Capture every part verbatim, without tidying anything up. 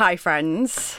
Hi, friends.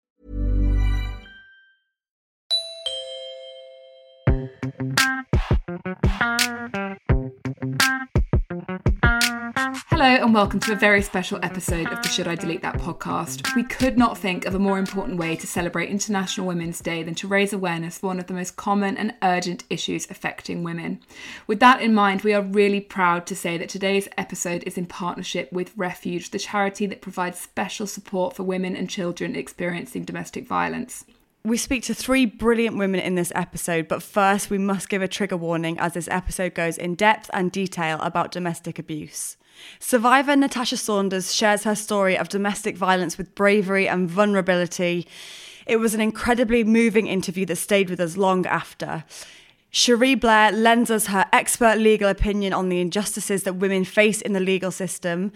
Hello and welcome to a very special episode of the Should I Delete That podcast. We could not think of a more important way to celebrate International Women's Day than to raise awareness for one of the most common and urgent issues affecting women. With that in mind, we are really proud to say that today's episode is in partnership with Refuge, the charity that provides special support for women and children experiencing domestic violence. We speak to three brilliant women in this episode, but first we must give a trigger warning as this episode goes in depth and detail about domestic abuse. Survivor Natasha Saunders shares her story of domestic violence with bravery and vulnerability. It was an incredibly moving interview that stayed with us long after. Cherie Blair lends us her expert legal opinion on the injustices that women face in the legal system.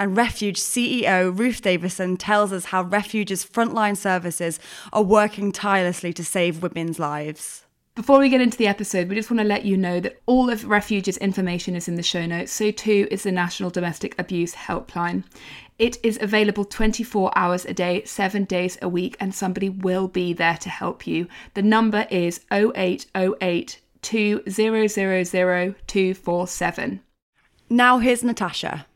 And Refuge C E O Ruth Davison tells us how Refuge's frontline services are working tirelessly to save women's lives. Before we get into the episode, we just want to let you know that all of Refuge's information is in the show notes. So too is the National Domestic Abuse Helpline. It is available twenty-four hours a day, seven days a week, and somebody will be there to help you. The number is oh eight oh eight, two zero zero zero, two four seven. Now here's Natasha.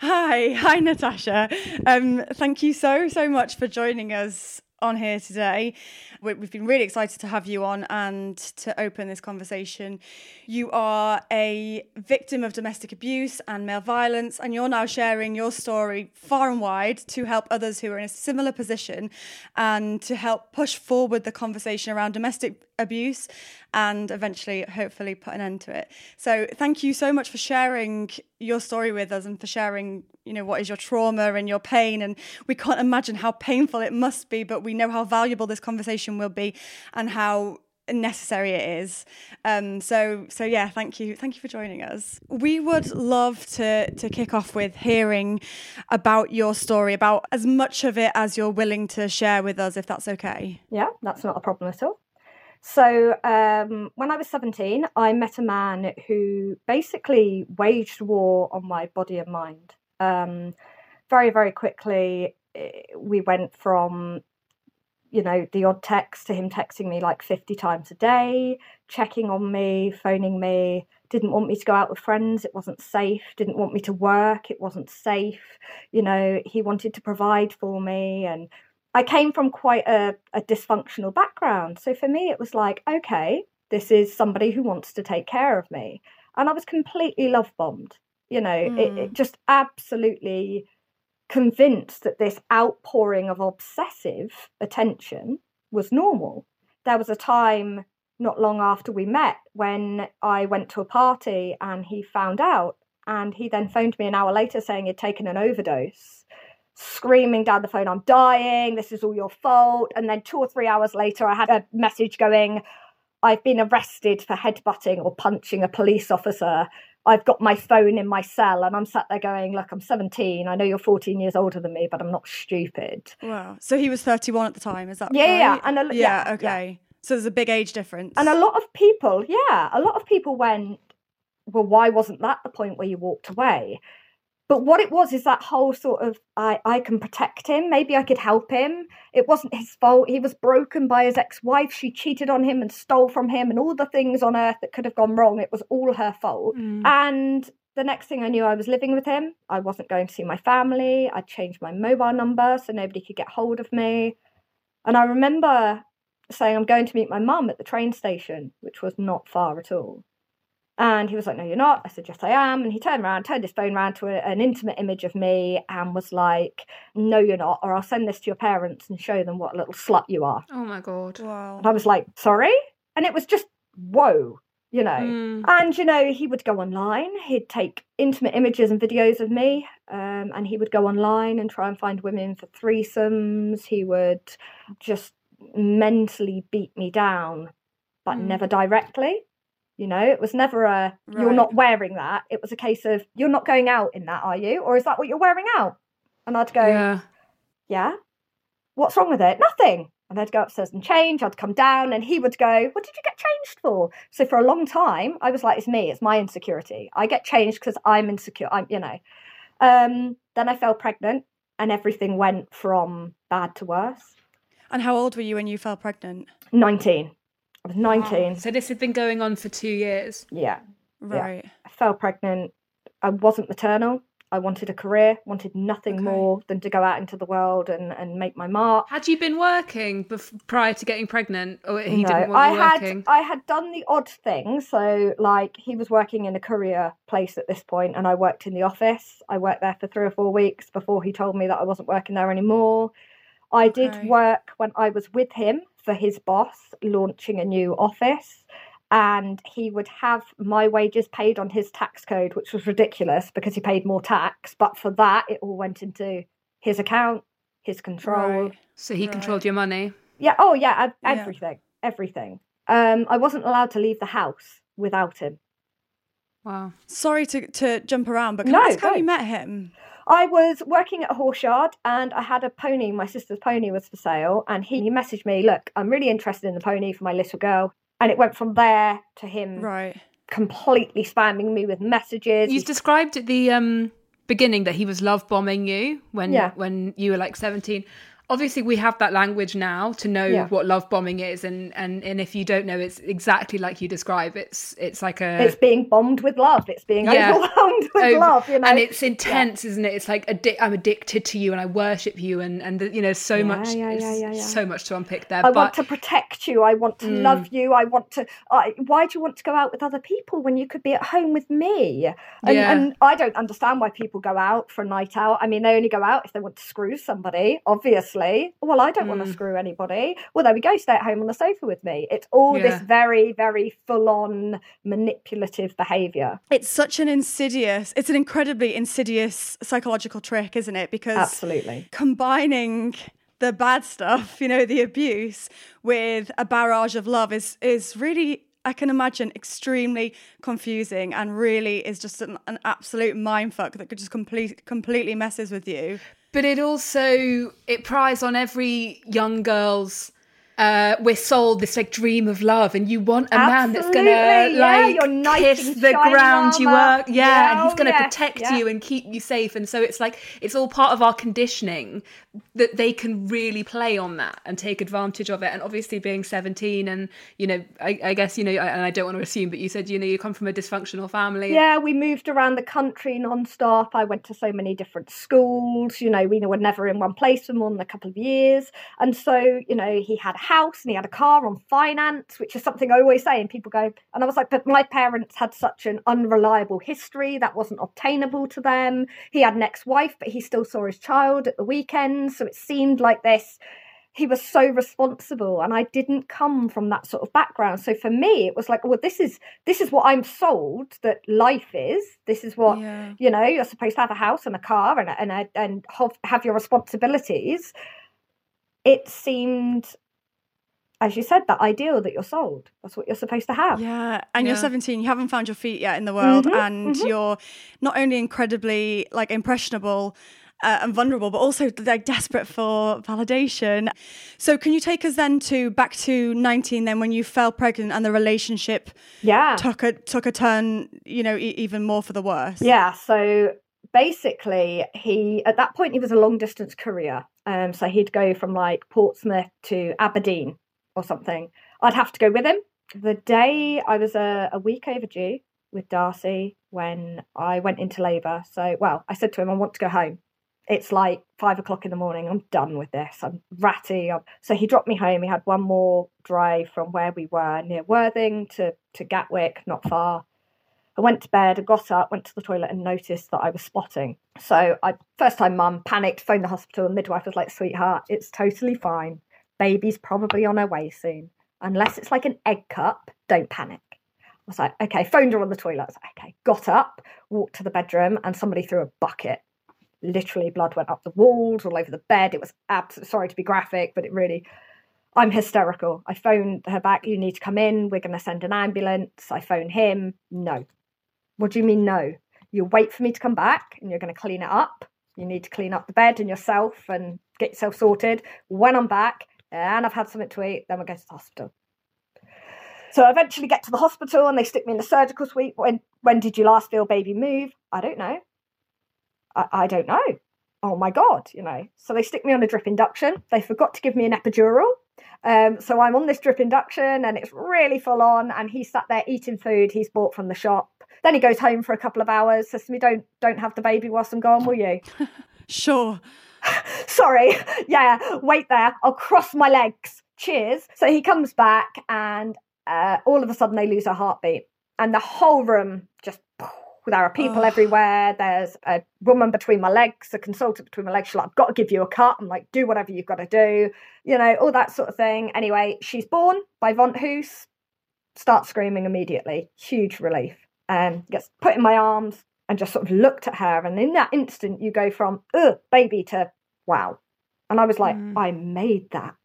Hi, hi Natasha. Um, thank you so, so much for joining us on here today. We've been really excited to have you on and to open this conversation. You are a victim of domestic abuse and male violence, and you're now sharing your story far and wide to help others who are in a similar position and to help push forward the conversation around domestic abuse and eventually, hopefully, put an end to it. So thank you so much for sharing your story with us and for sharing, you know, what is your trauma and your pain. And we can't imagine how painful it must be, but we know how valuable this conversation will be and how necessary it is. Um, so, so yeah, thank you. Thank you for joining us. We would love to to kick off with hearing about your story, about as much of it as you're willing to share with us, if that's okay. Yeah, that's not a problem at all. So um, when I was seventeen, I met a man who basically waged war on my body and mind. Um, very, very quickly, we went from, you know, the odd text to him texting me like fifty times a day, checking on me, phoning me, didn't want me to go out with friends, it wasn't safe, didn't want me to work, it wasn't safe. You know, he wanted to provide for me, and I came from quite a, a dysfunctional background. So for me, it was like, okay, this is somebody who wants to take care of me. And I was completely love bombed, you know, mm. it, it just absolutely convinced that this outpouring of obsessive attention was normal. There was a time not long after we met when I went to a party and he found out, and he then phoned me an hour later saying he'd taken an overdose, screaming down the phone, I'm dying, this is all your fault. And then two or three hours later, I had a message going, I've been arrested for headbutting or punching a police officer. I've got my phone in my cell. And I'm sat there going, look, I'm seventeen. I know you're fourteen years older than me, but I'm not stupid. Wow. So he was thirty-one at the time, is that yeah, right? Yeah, and a, yeah. Yeah, okay. Yeah. So there's a big age difference. And a lot of people, yeah, a lot of people went, well, why wasn't that the point where you walked away? But what it was is that whole sort of, I, I can protect him, maybe I could help him. It wasn't his fault. He was broken by his ex-wife. She cheated on him and stole from him and all the things on earth that could have gone wrong. It was all her fault. Mm. And the next thing I knew, I was living with him. I wasn't going to see my family. I changed my mobile number so nobody could get hold of me. And I remember saying, I'm going to meet my mum at the train station, which was not far at all. And he was like, no, you're not. I said, yes, I am. And he turned around, turned his phone around to a, an intimate image of me and was like, no, you're not. Or I'll send this to your parents and show them what a little slut you are. Oh, my God. Wow. And I was like, sorry? And it was just, whoa, you know. Mm. And, you know, he would go online. He'd take intimate images and videos of me. Um, and he would go online and try and find women for threesomes. He would just mentally beat me down, but mm. never directly. You know, it was never a, right. you're not wearing that. It was a case of, you're not going out in that, are you? Or is that what you're wearing out? And I'd go, yeah. yeah? What's wrong with it? Nothing. And I'd go upstairs and change. I'd come down and he would go, what did you get changed for? So for a long time, I was like, it's me. It's my insecurity. I get changed because I'm insecure. I'm, you know. Um, then I fell pregnant and everything went from bad to worse. And how old were you when you fell pregnant? nineteen. I was nineteen. So this had been going on for two years? Yeah. Right. Yeah. I fell pregnant. I wasn't maternal. I wanted a career, wanted nothing okay. more than to go out into the world and, and make my mark. Had you been working before, prior to getting pregnant? Or he no, didn't want I you had, working? I had done the odd thing. So, like, he was working in a courier place at this point and I worked in the office. I worked there for three or four weeks before he told me that I wasn't working there anymore. I did okay. work when I was with him for his boss launching a new office, and he would have my wages paid on his tax code, which was ridiculous because he paid more tax. But for that, it all went into his account, his control. Right. So he right. controlled your money? Yeah. Oh, yeah. Everything. Yeah. Everything. Um, I wasn't allowed to leave the house without him. Wow. Sorry to, to jump around, but can no, I ask how you met him? I was working at Horsham and I had a pony. My sister's pony was for sale. And he messaged me, look, I'm really interested in the pony for my little girl. And it went from there to him right. completely spamming me with messages. You described at the um, beginning that he was love bombing you when, yeah. when you were like seventeen. Obviously, we have that language now to know yeah. what love bombing is. And, and, and if you don't know, it's exactly like you describe. It's it's like a... It's being bombed with love. It's being yeah. overwhelmed with Over, love, you know. And it's intense, yeah. isn't it? It's like, addi- I'm addicted to you and I worship you. And, and the, you know, so yeah, much yeah, yeah, yeah, yeah. so much to unpick there. I but... want to protect you. I want to mm. love you. I want to... I, why do you want to go out with other people when you could be at home with me? And, yeah. and I don't understand why people go out for a night out. I mean, they only go out if they want to screw somebody, obviously. Well, I don't mm. want to screw anybody. Well, there we go. Stay at home on the sofa with me. It's all yeah. this very, very full-on manipulative behaviour. It's such an insidious, it's an incredibly insidious psychological trick, isn't it? Because absolutely combining the bad stuff, you know, the abuse with a barrage of love is is really, I can imagine, extremely confusing and really is just an, an absolute mindfuck that could just complete, completely messes with you. But it also, it pries on every young girl's, uh, we're sold this like dream of love and you want a absolutely, man that's going to like yeah, kiss the ground armor. You work. Yeah, yeah and he's going to yeah, protect yeah. you and keep you safe. And so it's like, it's all part of our conditioning that they can really play on that and take advantage of it. And obviously being seventeen and, you know, I, I guess, you know, and I don't want to assume, but you said, you know, you come from a dysfunctional family. Yeah, we moved around the country nonstop. I went to so many different schools, you know, we were never in one place for more than a couple of years. And so, you know, he had house and he had a car on finance, which is something I always say, and people go, and I was like, but my parents had such an unreliable history that wasn't obtainable to them. He had an ex-wife, but he still saw his child at the weekends, so it seemed like this, he was so responsible, and I didn't come from that sort of background. So for me it was like, well, this is this is what I'm sold that life is. This is what yeah. you know, you're supposed to have a house and a car and and and, and have, have your responsibilities. It seemed, as you said, that ideal that you're sold. That's what you're supposed to have. Yeah. And yeah. you're seventeen, you haven't found your feet yet in the world. Mm-hmm, and mm-hmm. you're not only incredibly like impressionable uh, and vulnerable, but also like desperate for validation. So can you take us then to back to nineteen then when you fell pregnant and the relationship yeah. took a, took a turn, you know, e- even more for the worse? Yeah. So basically he, at that point he was a long distance courier. Um, so he'd go from like Portsmouth to Aberdeen or something. I'd have to go with him. The day I was a, a week overdue with Darcy when I went into labour. So, well, I said to him, I want to go home. It's like five o'clock in the morning. I'm done with this. I'm ratty. I'm... So he dropped me home. He had one more drive from where we were near Worthing to, to Gatwick, not far. I went to bed, I got up, went to the toilet and noticed that I was spotting. So I, first time mum, panicked, phoned the hospital, and midwife was like, sweetheart, it's totally fine. Baby's probably on her way soon. Unless it's like an egg cup, don't panic. I was like, okay, phoned her on the toilet. I was like, okay, got up, walked to the bedroom, and somebody threw a bucket. Literally, blood went up the walls, all over the bed. It was absolutely, sorry to be graphic, but it really, I'm hysterical. I phoned her back, you need to come in, we're going to send an ambulance. I phone him, no. What do you mean no? You wait for me to come back and you're going to clean it up. You need to clean up the bed and yourself and get yourself sorted. When I'm back and I've had something to eat, then we'll go to the hospital. So I eventually get to the hospital and they stick me in the surgical suite. When when did you last feel baby move? I don't know. I, I don't know. Oh my God, you know. So they stick me on a drip induction. They forgot to give me an epidural. Um, so I'm on this drip induction and it's really full on. And he's sat there eating food he's bought from the shop. Then he goes home for a couple of hours, says to me, don't, don't have the baby whilst I'm gone, will you? Sure. Sorry. Yeah, wait there. I'll cross my legs. Cheers. So he comes back and Uh, all of a sudden they lose her heartbeat and the whole room just, poof, there are people oh. everywhere. There's a woman between my legs, a consultant between my legs. She's like, I've got to give you a cut. I'm like, do whatever you've got to do, you know, all that sort of thing. Anyway, she's born by Vont Hoos, starts screaming immediately. Huge relief. Um, gets put in my arms and just sort of looked at her. And in that instant you go from, ugh, baby to wow. And I was like, mm. I made that.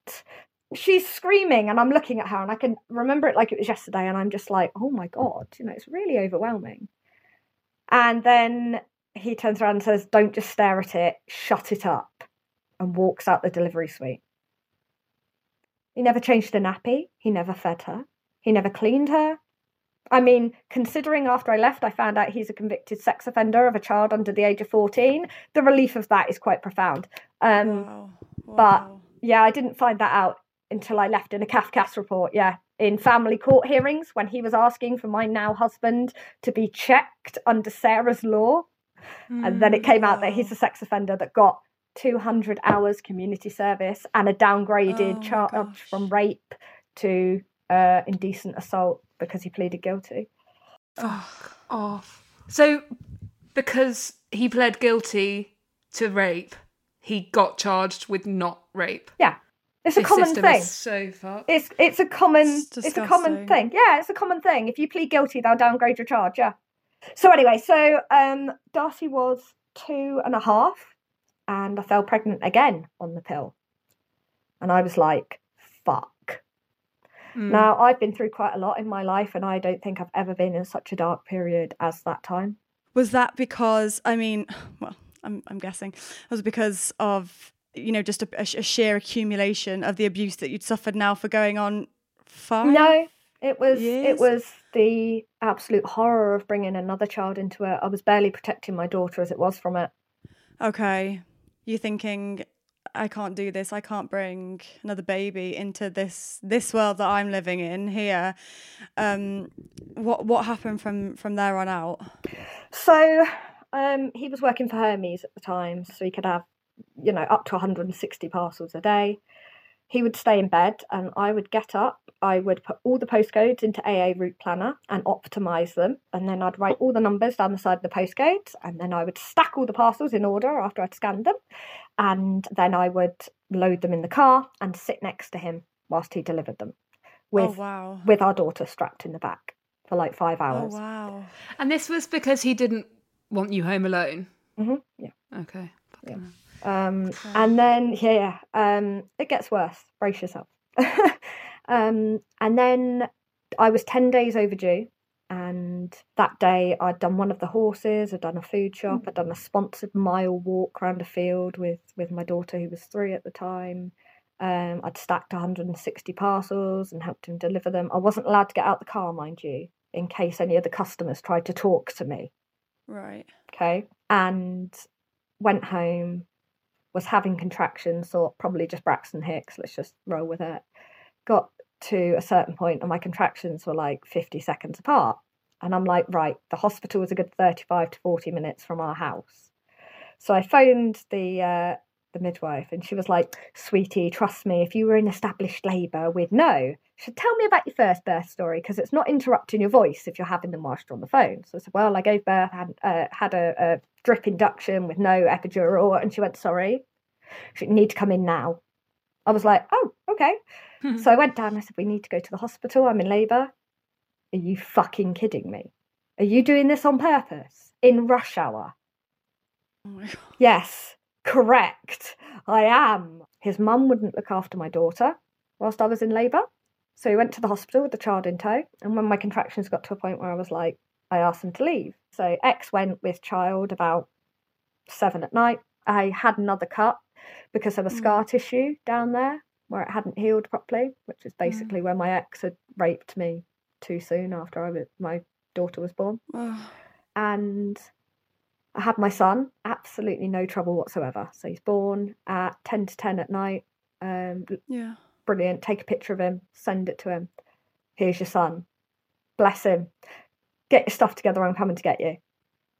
She's screaming and I'm looking at her and I can remember it like it was yesterday and I'm just like, oh my God, you know, it's really overwhelming. And then he turns around and says, don't just stare at it, shut it up, and walks out the delivery suite. He never changed her nappy. He never fed her. He never cleaned her. I mean, considering after I left, I found out he's a convicted sex offender of a child under the age of fourteen. The relief of that is quite profound. Um, wow. Wow. But yeah, I didn't find that out until I left in a CAFCAS report, yeah, in family court hearings when he was asking for my now husband to be checked under Sarah's law. Mm, and then it came out oh. that he's a sex offender that got two hundred hours community service and a downgraded oh charge from rape to uh, indecent assault because he pleaded guilty. Oh, oh. So because he pled guilty to rape, he got charged with not rape. Yeah. It's a this common thing. Is so fucked. It's it's a common it's, it's a common thing. Yeah, it's a common thing. If you plead guilty, they'll downgrade your charge. Yeah. So anyway, so um, Darcy was two and a half, and I fell pregnant again on the pill, and I was like, "Fuck." Mm. Now I've been through quite a lot in my life, and I don't think I've ever been in such a dark period as that time. Was that because? I mean, well, I'm I'm guessing it was because of, you know, just a, a sheer accumulation of the abuse that you'd suffered now for going on five No, it was years? It was the absolute horror of bringing another child into it. I was barely protecting my daughter as it was from it. Okay. You're thinking, I can't do this. I can't bring another baby into this this world that I'm living in here. Um, what what happened from, from there on out? So um, he was working for Hermes at the time, so he could have, you know, up to one hundred sixty parcels a day. He would stay in bed and I would get up. I would put all the postcodes into A A Route Planner and optimise them. And then I'd write all the numbers down the side of the postcodes. And then I would stack all the parcels in order after I'd scanned them. And then I would load them in the car and sit next to him whilst he delivered them with, oh, wow. with our daughter strapped in the back for like five hours. Oh, wow. And this was because he didn't want you home alone? Mm-hmm. Yeah. Okay. Yeah. Um, and then, yeah, um, it gets worse. Brace yourself. um, and then I was ten days overdue. And that day I'd done one of the horses. I'd done a food shop. I'd done a sponsored mile walk around a field with, with my daughter, who was three at the time. Um, I'd stacked one hundred sixty parcels and helped him deliver them. I wasn't allowed to get out the car, mind you, in case any of the customers tried to talk to me. Right. Okay. And went home, was having contractions, thought probably just Braxton Hicks, let's just roll with it. Got to a certain point and my contractions were like fifty seconds apart. And I'm like, right, the hospital was a good thirty-five to forty minutes from our house. So I phoned the uh, the midwife, and she was like, sweetie, trust me, if you were in established labour, we'd know. She said, tell me about your first birth story, because it's not interrupting your voice if you're having them whilst you're on the phone. So I said, well, I gave birth, had, uh, had a, a drip induction with no epidural. And she went, sorry, she need to come in now. I was like, oh, okay. Mm-hmm. So I went down and I said, we need to go to the hospital, I'm in labour. Are you fucking kidding me? Are you doing this on purpose? In rush hour? Oh my God. Yes. Correct. I am. His mum wouldn't look after my daughter whilst I was in labour. So he went to the hospital with the child in tow. And when my contractions got to a point where I was like, I asked him to leave. So X went with child about seven at night. I had another cut because of a mm. scar tissue down there where it hadn't healed properly, which is basically mm. where my ex had raped me too soon after I was, my daughter was born. Oh. And I had my son, absolutely no trouble whatsoever. So he's born at ten to ten at night. Um, yeah. Brilliant. Take a picture of him, send it to him. Here's your son. Bless him. Get your stuff together, I'm coming to get you.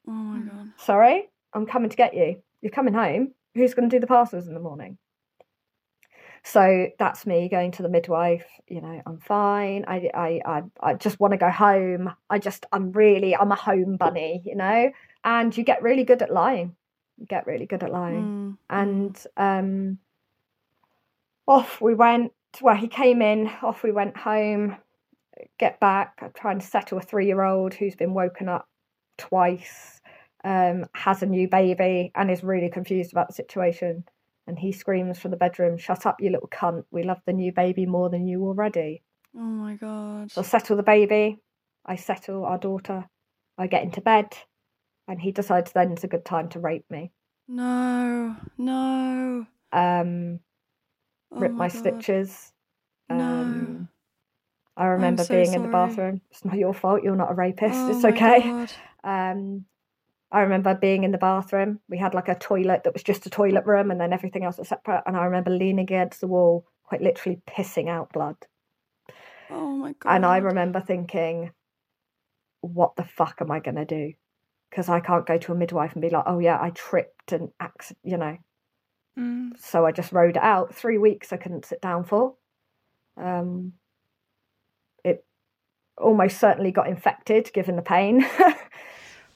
Oh my God. Sorry? I'm coming to get you. You're coming home. Who's going to do the parcels in the morning? So that's me going to the midwife, you know, I'm fine. I, I, I, I just want to go home. I just, I'm really, I'm a home bunny, you know. And you get really good at lying. You get really good at lying. Mm. And um, off we went. Well, he came in, off we went home, get back. I'm trying to settle a three-year-old who's been woken up twice, um, has a new baby and is really confused about the situation. And he screams from the bedroom, shut up, you little cunt. We love the new baby more than you already. Oh, my God. So I settle the baby. I settle our daughter. I get into bed. And he decides then it's a good time to rape me. No, no. Um, oh rip my, my stitches. No. Um, I remember so being sorry. in the bathroom. It's not your fault. You're not a rapist. Oh it's okay. Um, I remember being in the bathroom. We had like a toilet that was just a toilet room, and then everything else was separate. And I remember leaning against the wall, quite literally pissing out blood. Oh my God. And I remember thinking, what the fuck am I going to do? Because I can't go to a midwife and be like, oh, yeah, I tripped and, accident, you know. Mm. So I just rode it out. Three weeks I couldn't sit down for. Um, it almost certainly got infected, given the pain.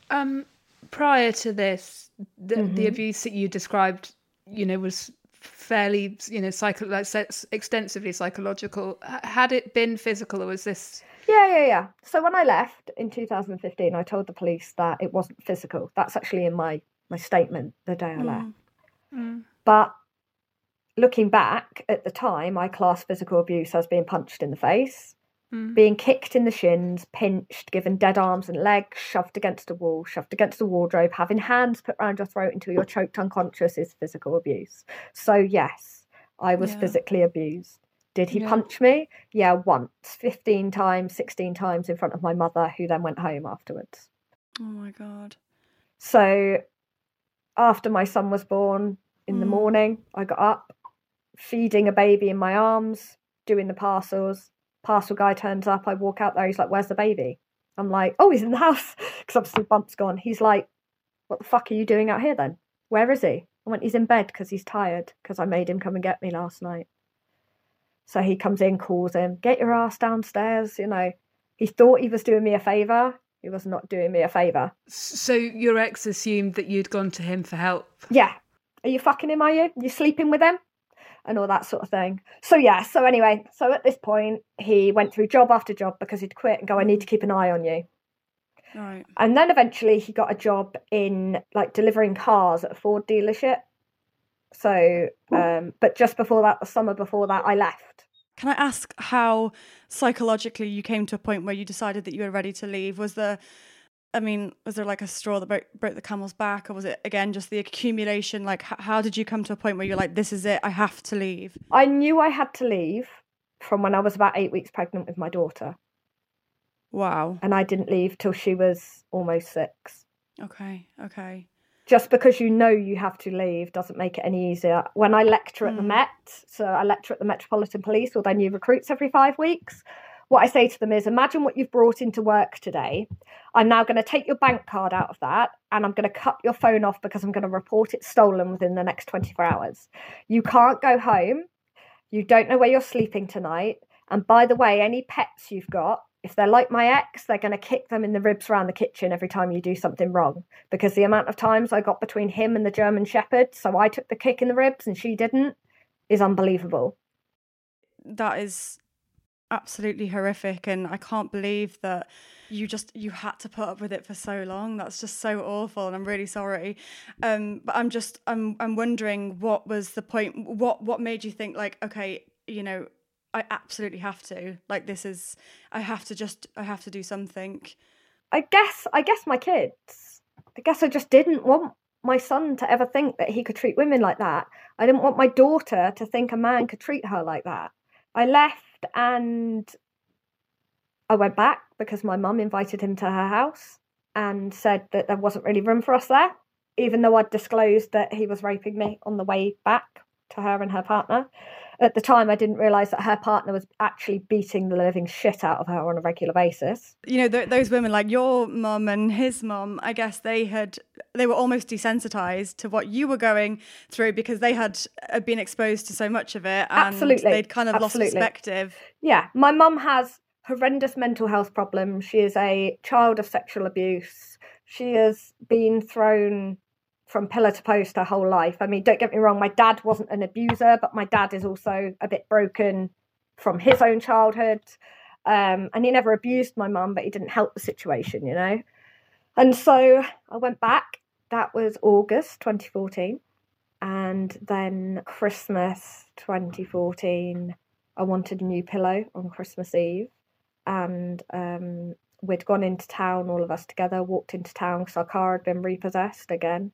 um, prior to this, the, mm-hmm. the abuse that you described, you know, was fairly, you know, psycho- like extensively psychological. Had it been physical, or was this... Yeah, yeah, yeah. So when I left in two thousand fifteen, I told the police that it wasn't physical. That's actually in my, my statement the day I mm. left. Mm. But looking back at the time, I classed physical abuse as being punched in the face, mm. being kicked in the shins, pinched, given dead arms and legs, shoved against a wall, shoved against a wardrobe, having hands put around your throat until you're choked unconscious is physical abuse. So yes, I was yeah. physically abused. Did he yeah. punch me? Yeah, once, fifteen times, sixteen times in front of my mother, who then went home afterwards. Oh, my God. So after my son was born in mm. the morning, I got up, feeding a baby in my arms, doing the parcels. Parcel guy turns up. I walk out there. He's like, where's the baby? I'm like, oh, he's in the house because obviously Bump's gone. He's like, what the fuck are you doing out here then? Where is he? I went, he's in bed because he's tired because I made him come and get me last night. So he comes in, calls him, get your ass downstairs, you know. He thought he was doing me a favour. He was not doing me a favour. So your ex assumed that you'd gone to him for help? Yeah. Are you fucking him, are you? You sleeping with him? And all that sort of thing. So, yeah. So anyway, so at this point, he went through job after job because he'd quit and go, I need to keep an eye on you. All right. And then eventually he got a job in, like, delivering cars at a Ford dealership. So, um, but just before that, the summer before that, I left. Can I ask how psychologically you came to a point where you decided that you were ready to leave? Was there, I mean, was there like a straw that broke, broke the camel's back, or was it, again, just the accumulation? Like, h- how did you come to a point where you're like, this is it, I have to leave? I knew I had to leave from when I was about eight weeks pregnant with my daughter. Wow. And I didn't leave till she was almost six. Okay, okay. Just because you know you have to leave doesn't make it any easier. When I lecture at mm. the Met, so I lecture at the Metropolitan Police, although new recruits every five weeks, what I say to them is, imagine what you've brought into work today. I'm now going to take your bank card out of that and I'm going to cut your phone off because I'm going to report it stolen within the next twenty-four hours. You can't go home. You don't know where you're sleeping tonight. And by the way, any pets you've got, if they're like my ex, they're going to kick them in the ribs around the kitchen every time you do something wrong, because the amount of times I got between him and the German Shepherd, so I took the kick in the ribs and she didn't, is unbelievable. That is absolutely horrific, and I can't believe that you just you had to put up with it for so long. That's just so awful, and I'm really sorry. Um, but I'm just I'm I'm wondering, what was the point? What what made you think, like, okay, you know, I absolutely have to, like, this is I have to just I have to do something. I guess I guess my kids. I guess I just didn't want my son to ever think that he could treat women like that. I didn't want my daughter to think a man could treat her like that. I left. And I went back because my mum invited him to her house and said that there wasn't really room for us there, even though I'd disclosed that he was raping me on the way back to her and her partner. At the time, I didn't realise that her partner was actually beating the living shit out of her on a regular basis. You know, th- those women, like your mum and his mum, I guess they had, they were almost desensitised to what you were going through because they had uh, been exposed to so much of it. And Absolutely. They'd kind of Absolutely. Lost perspective. Yeah. My mum has horrendous mental health problems. She is a child of sexual abuse. She has been thrown from pillar to post her whole life. I mean, don't get me wrong, my dad wasn't an abuser, but my dad is also a bit broken from his own childhood. Um, and he never abused my mum, but he didn't help the situation, you know. And so I went back. That was August twenty fourteen. And then Christmas twenty fourteen, I wanted a new pillow on Christmas Eve. And um, we'd gone into town, all of us together, walked into town because our car had been repossessed again.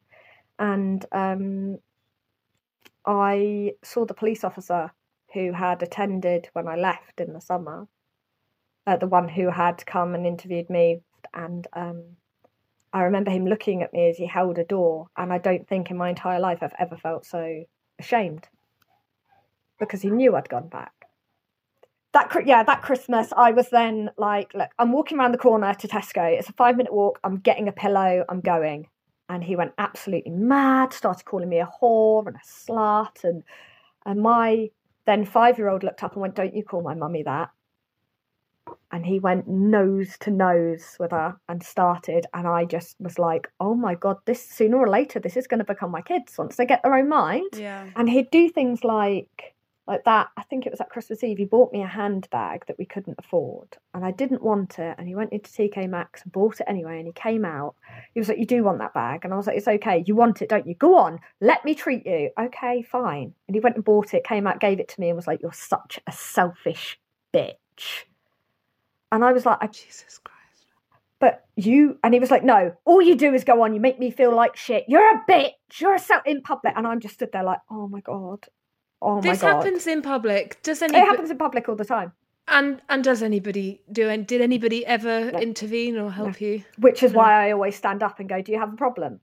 And um, I saw the police officer who had attended when I left in the summer, uh, the one who had come and interviewed me. And um, I remember him looking at me as he held a door. And I don't think in my entire life I've ever felt so ashamed, because he knew I'd gone back. That yeah, that Christmas, I was then like, look, I'm walking around the corner to Tesco. It's a five-minute walk. I'm getting a pillow. I'm going. And he went absolutely mad, started calling me a whore and a slut. And, and my then five-year-old looked up and went, don't you call my mummy that. And he went nose to nose with her and started. And I just was like, oh, my God, this sooner or later, this is going to become my kids once they get their own mind. Yeah. And he'd do things like, like that. I think it was at Christmas Eve. He bought me a handbag that we couldn't afford and I didn't want it. And he went into T K Maxx and bought it anyway. And he came out. He was like, you do want that bag? And I was like, it's okay. You want it, don't you? Go on. Let me treat you. Okay, fine. And he went and bought it, came out, gave it to me and was like, you're such a selfish bitch. And I was like, I... Jesus Christ. But you, and he was like, no, all you do is go on. You make me feel like shit. You're a bitch. You're a self in public. And I'm just stood there like, oh my God. Oh this my God. happens in public. Does anybody... It happens in public all the time. And and does anybody do? And did anybody ever no. intervene or help no. you? Which is no. why I always stand up and go, do you have a problem?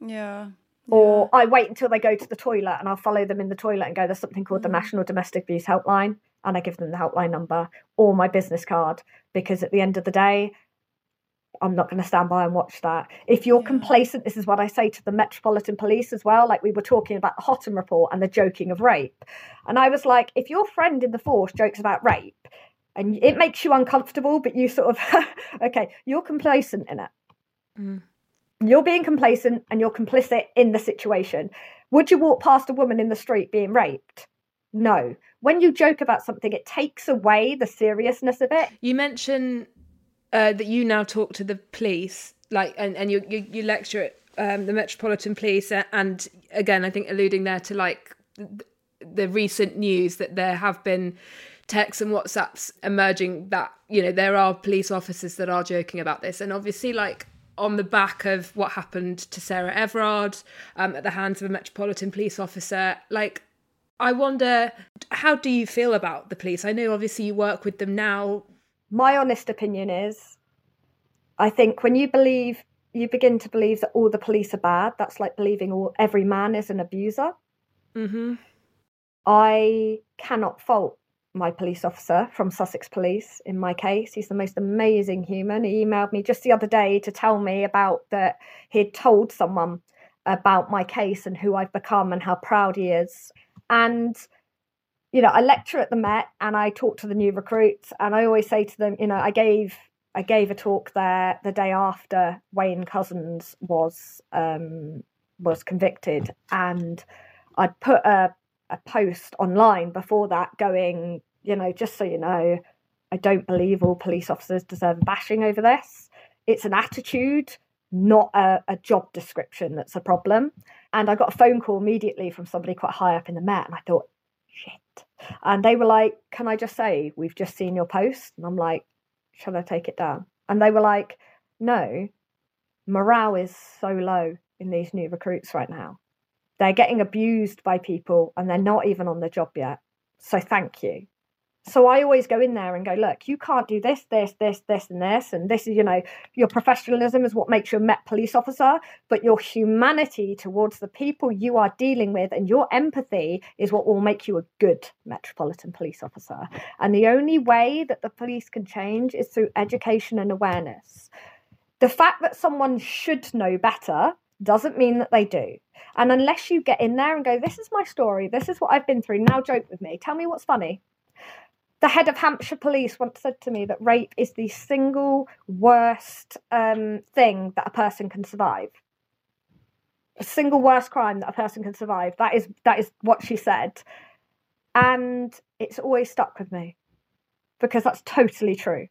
Yeah. Or yeah. I wait until they go to the toilet and I'll follow them in the toilet and go, there's something called mm. the National Domestic Abuse Helpline. And I give them the helpline number or my business card, because at the end of the day, I'm not going to stand by and watch that. If you're yeah. complacent, this is what I say to the Metropolitan Police as well. Like, we were talking about the Hottam report and the joking of rape. And I was like, if your friend in the force jokes about rape and it makes you uncomfortable, but you sort of, okay, you're complacent in it. Mm. You're being complacent and you're complicit in the situation. Would you walk past a woman in the street being raped? No. When you joke about something, it takes away the seriousness of it. You mention... Uh, that you now talk to the police, like, and, and you, you you lecture at um, the Metropolitan Police, uh, and again, I think alluding there to like the, the recent news that there have been texts and WhatsApps emerging that, you know, there are police officers that are joking about this, and obviously, like, on the back of what happened to Sarah Everard um, at the hands of a Metropolitan Police officer, like, I wonder, how do you feel about the police? I know obviously you work with them now. My honest opinion is, I think when you believe, you begin to believe that all the police are bad, that's like believing all every man is an abuser. Mm-hmm. I cannot fault my police officer from Sussex Police in my case. He's the most amazing human. He emailed me just the other day to tell me about that he'd told someone about my case and who I've become and how proud he is. And, you know, I lecture at the Met and I talk to the new recruits, and I always say to them, you know, I gave I gave a talk there the day after Wayne Cousins was um, was convicted, and I'd put a a post online before that going, you know, just so you know, I don't believe all police officers deserve bashing over this. It's an attitude, not a, a job description that's a problem. And I got a phone call immediately from somebody quite high up in the Met, and I thought, shit. And they were like, can I just say, we've just seen your post? And I'm like, shall I take it down? And they were like, no, morale is so low in these new recruits right now. They're getting abused by people and they're not even on the job yet. So thank you. So I always go in there and go, look, you can't do this, this, this, this, and this. And this is, you know, your professionalism is what makes you a Met police officer, but your humanity towards the people you are dealing with and your empathy is what will make you a good Metropolitan Police officer. And the only way that the police can change is through education and awareness. The fact that someone should know better doesn't mean that they do. And unless you get in there and go, this is my story, this is what I've been through, now joke with me, tell me what's funny. The head of Hampshire Police once said to me that rape is the single worst um, thing that a person can survive. The single worst crime that a person can survive. That is, that is what she said. And it's always stuck with me because that's totally true.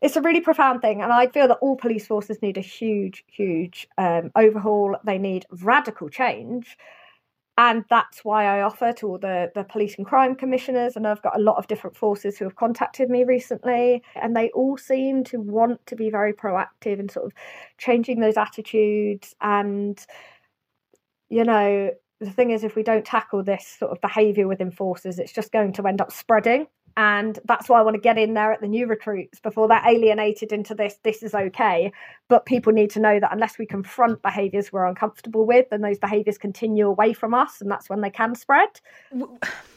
It's a really profound thing, and I feel that all police forces need a huge, huge um, overhaul. They need radical change, and that's why I offer to all the, the police and crime commissioners, and I've got a lot of different forces who have contacted me recently, and they all seem to want to be very proactive in sort of changing those attitudes. And, you know, the thing is, if we don't tackle this sort of behaviour within forces, it's just going to end up spreading. And that's why I want to get in there at the new recruits before they're alienated into this, this is okay. But people need to know that unless we confront behaviours we're uncomfortable with, then those behaviours continue away from us, and that's when they can spread.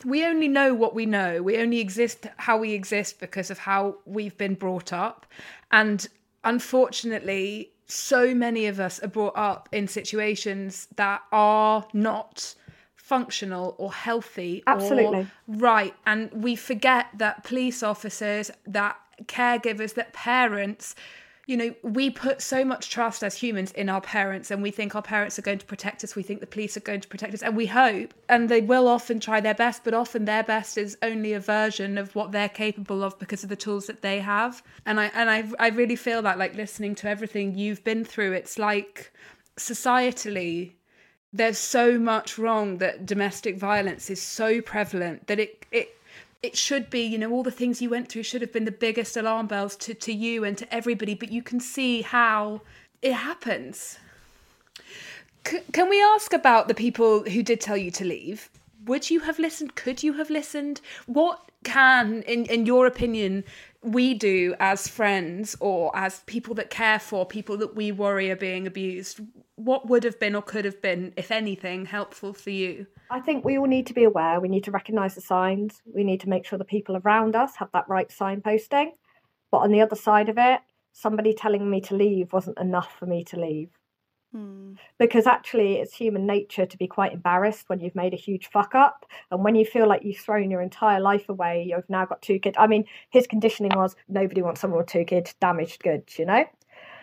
We only know what we know. We only exist how we exist because of how we've been brought up. And unfortunately, so many of us are brought up in situations that are not functional or healthy. Absolutely. Or right. And we forget that police officers, that caregivers, that parents, you know, we put so much trust as humans in our parents, and we think our parents are going to protect us. We think the police are going to protect us, and we hope, and they will often try their best, but often their best is only a version of what they're capable of because of the tools that they have. And I, and I, I really feel that, like, listening to everything you've been through, it's like societally, there's so much wrong, that domestic violence is so prevalent that it it it should be, you know, all the things you went through should have been the biggest alarm bells to, to you and to everybody, but you can see how it happens. C- can we ask about the people who did tell you to leave? Would you have listened? Could you have listened? What can, in, in your opinion, we do as friends or as people that care for people that we worry are being abused? What would have been or could have been, if anything, helpful for you? I think we all need to be aware. We need to recognise the signs. We need to make sure the people around us have that right signposting. But on the other side of it, somebody telling me to leave wasn't enough for me to leave. Hmm. Because actually it's human nature to be quite embarrassed when you've made a huge fuck up, and when you feel like you've thrown your entire life away, you've now got two kids. I mean, his conditioning was nobody wants someone with two kids, damaged goods, you know.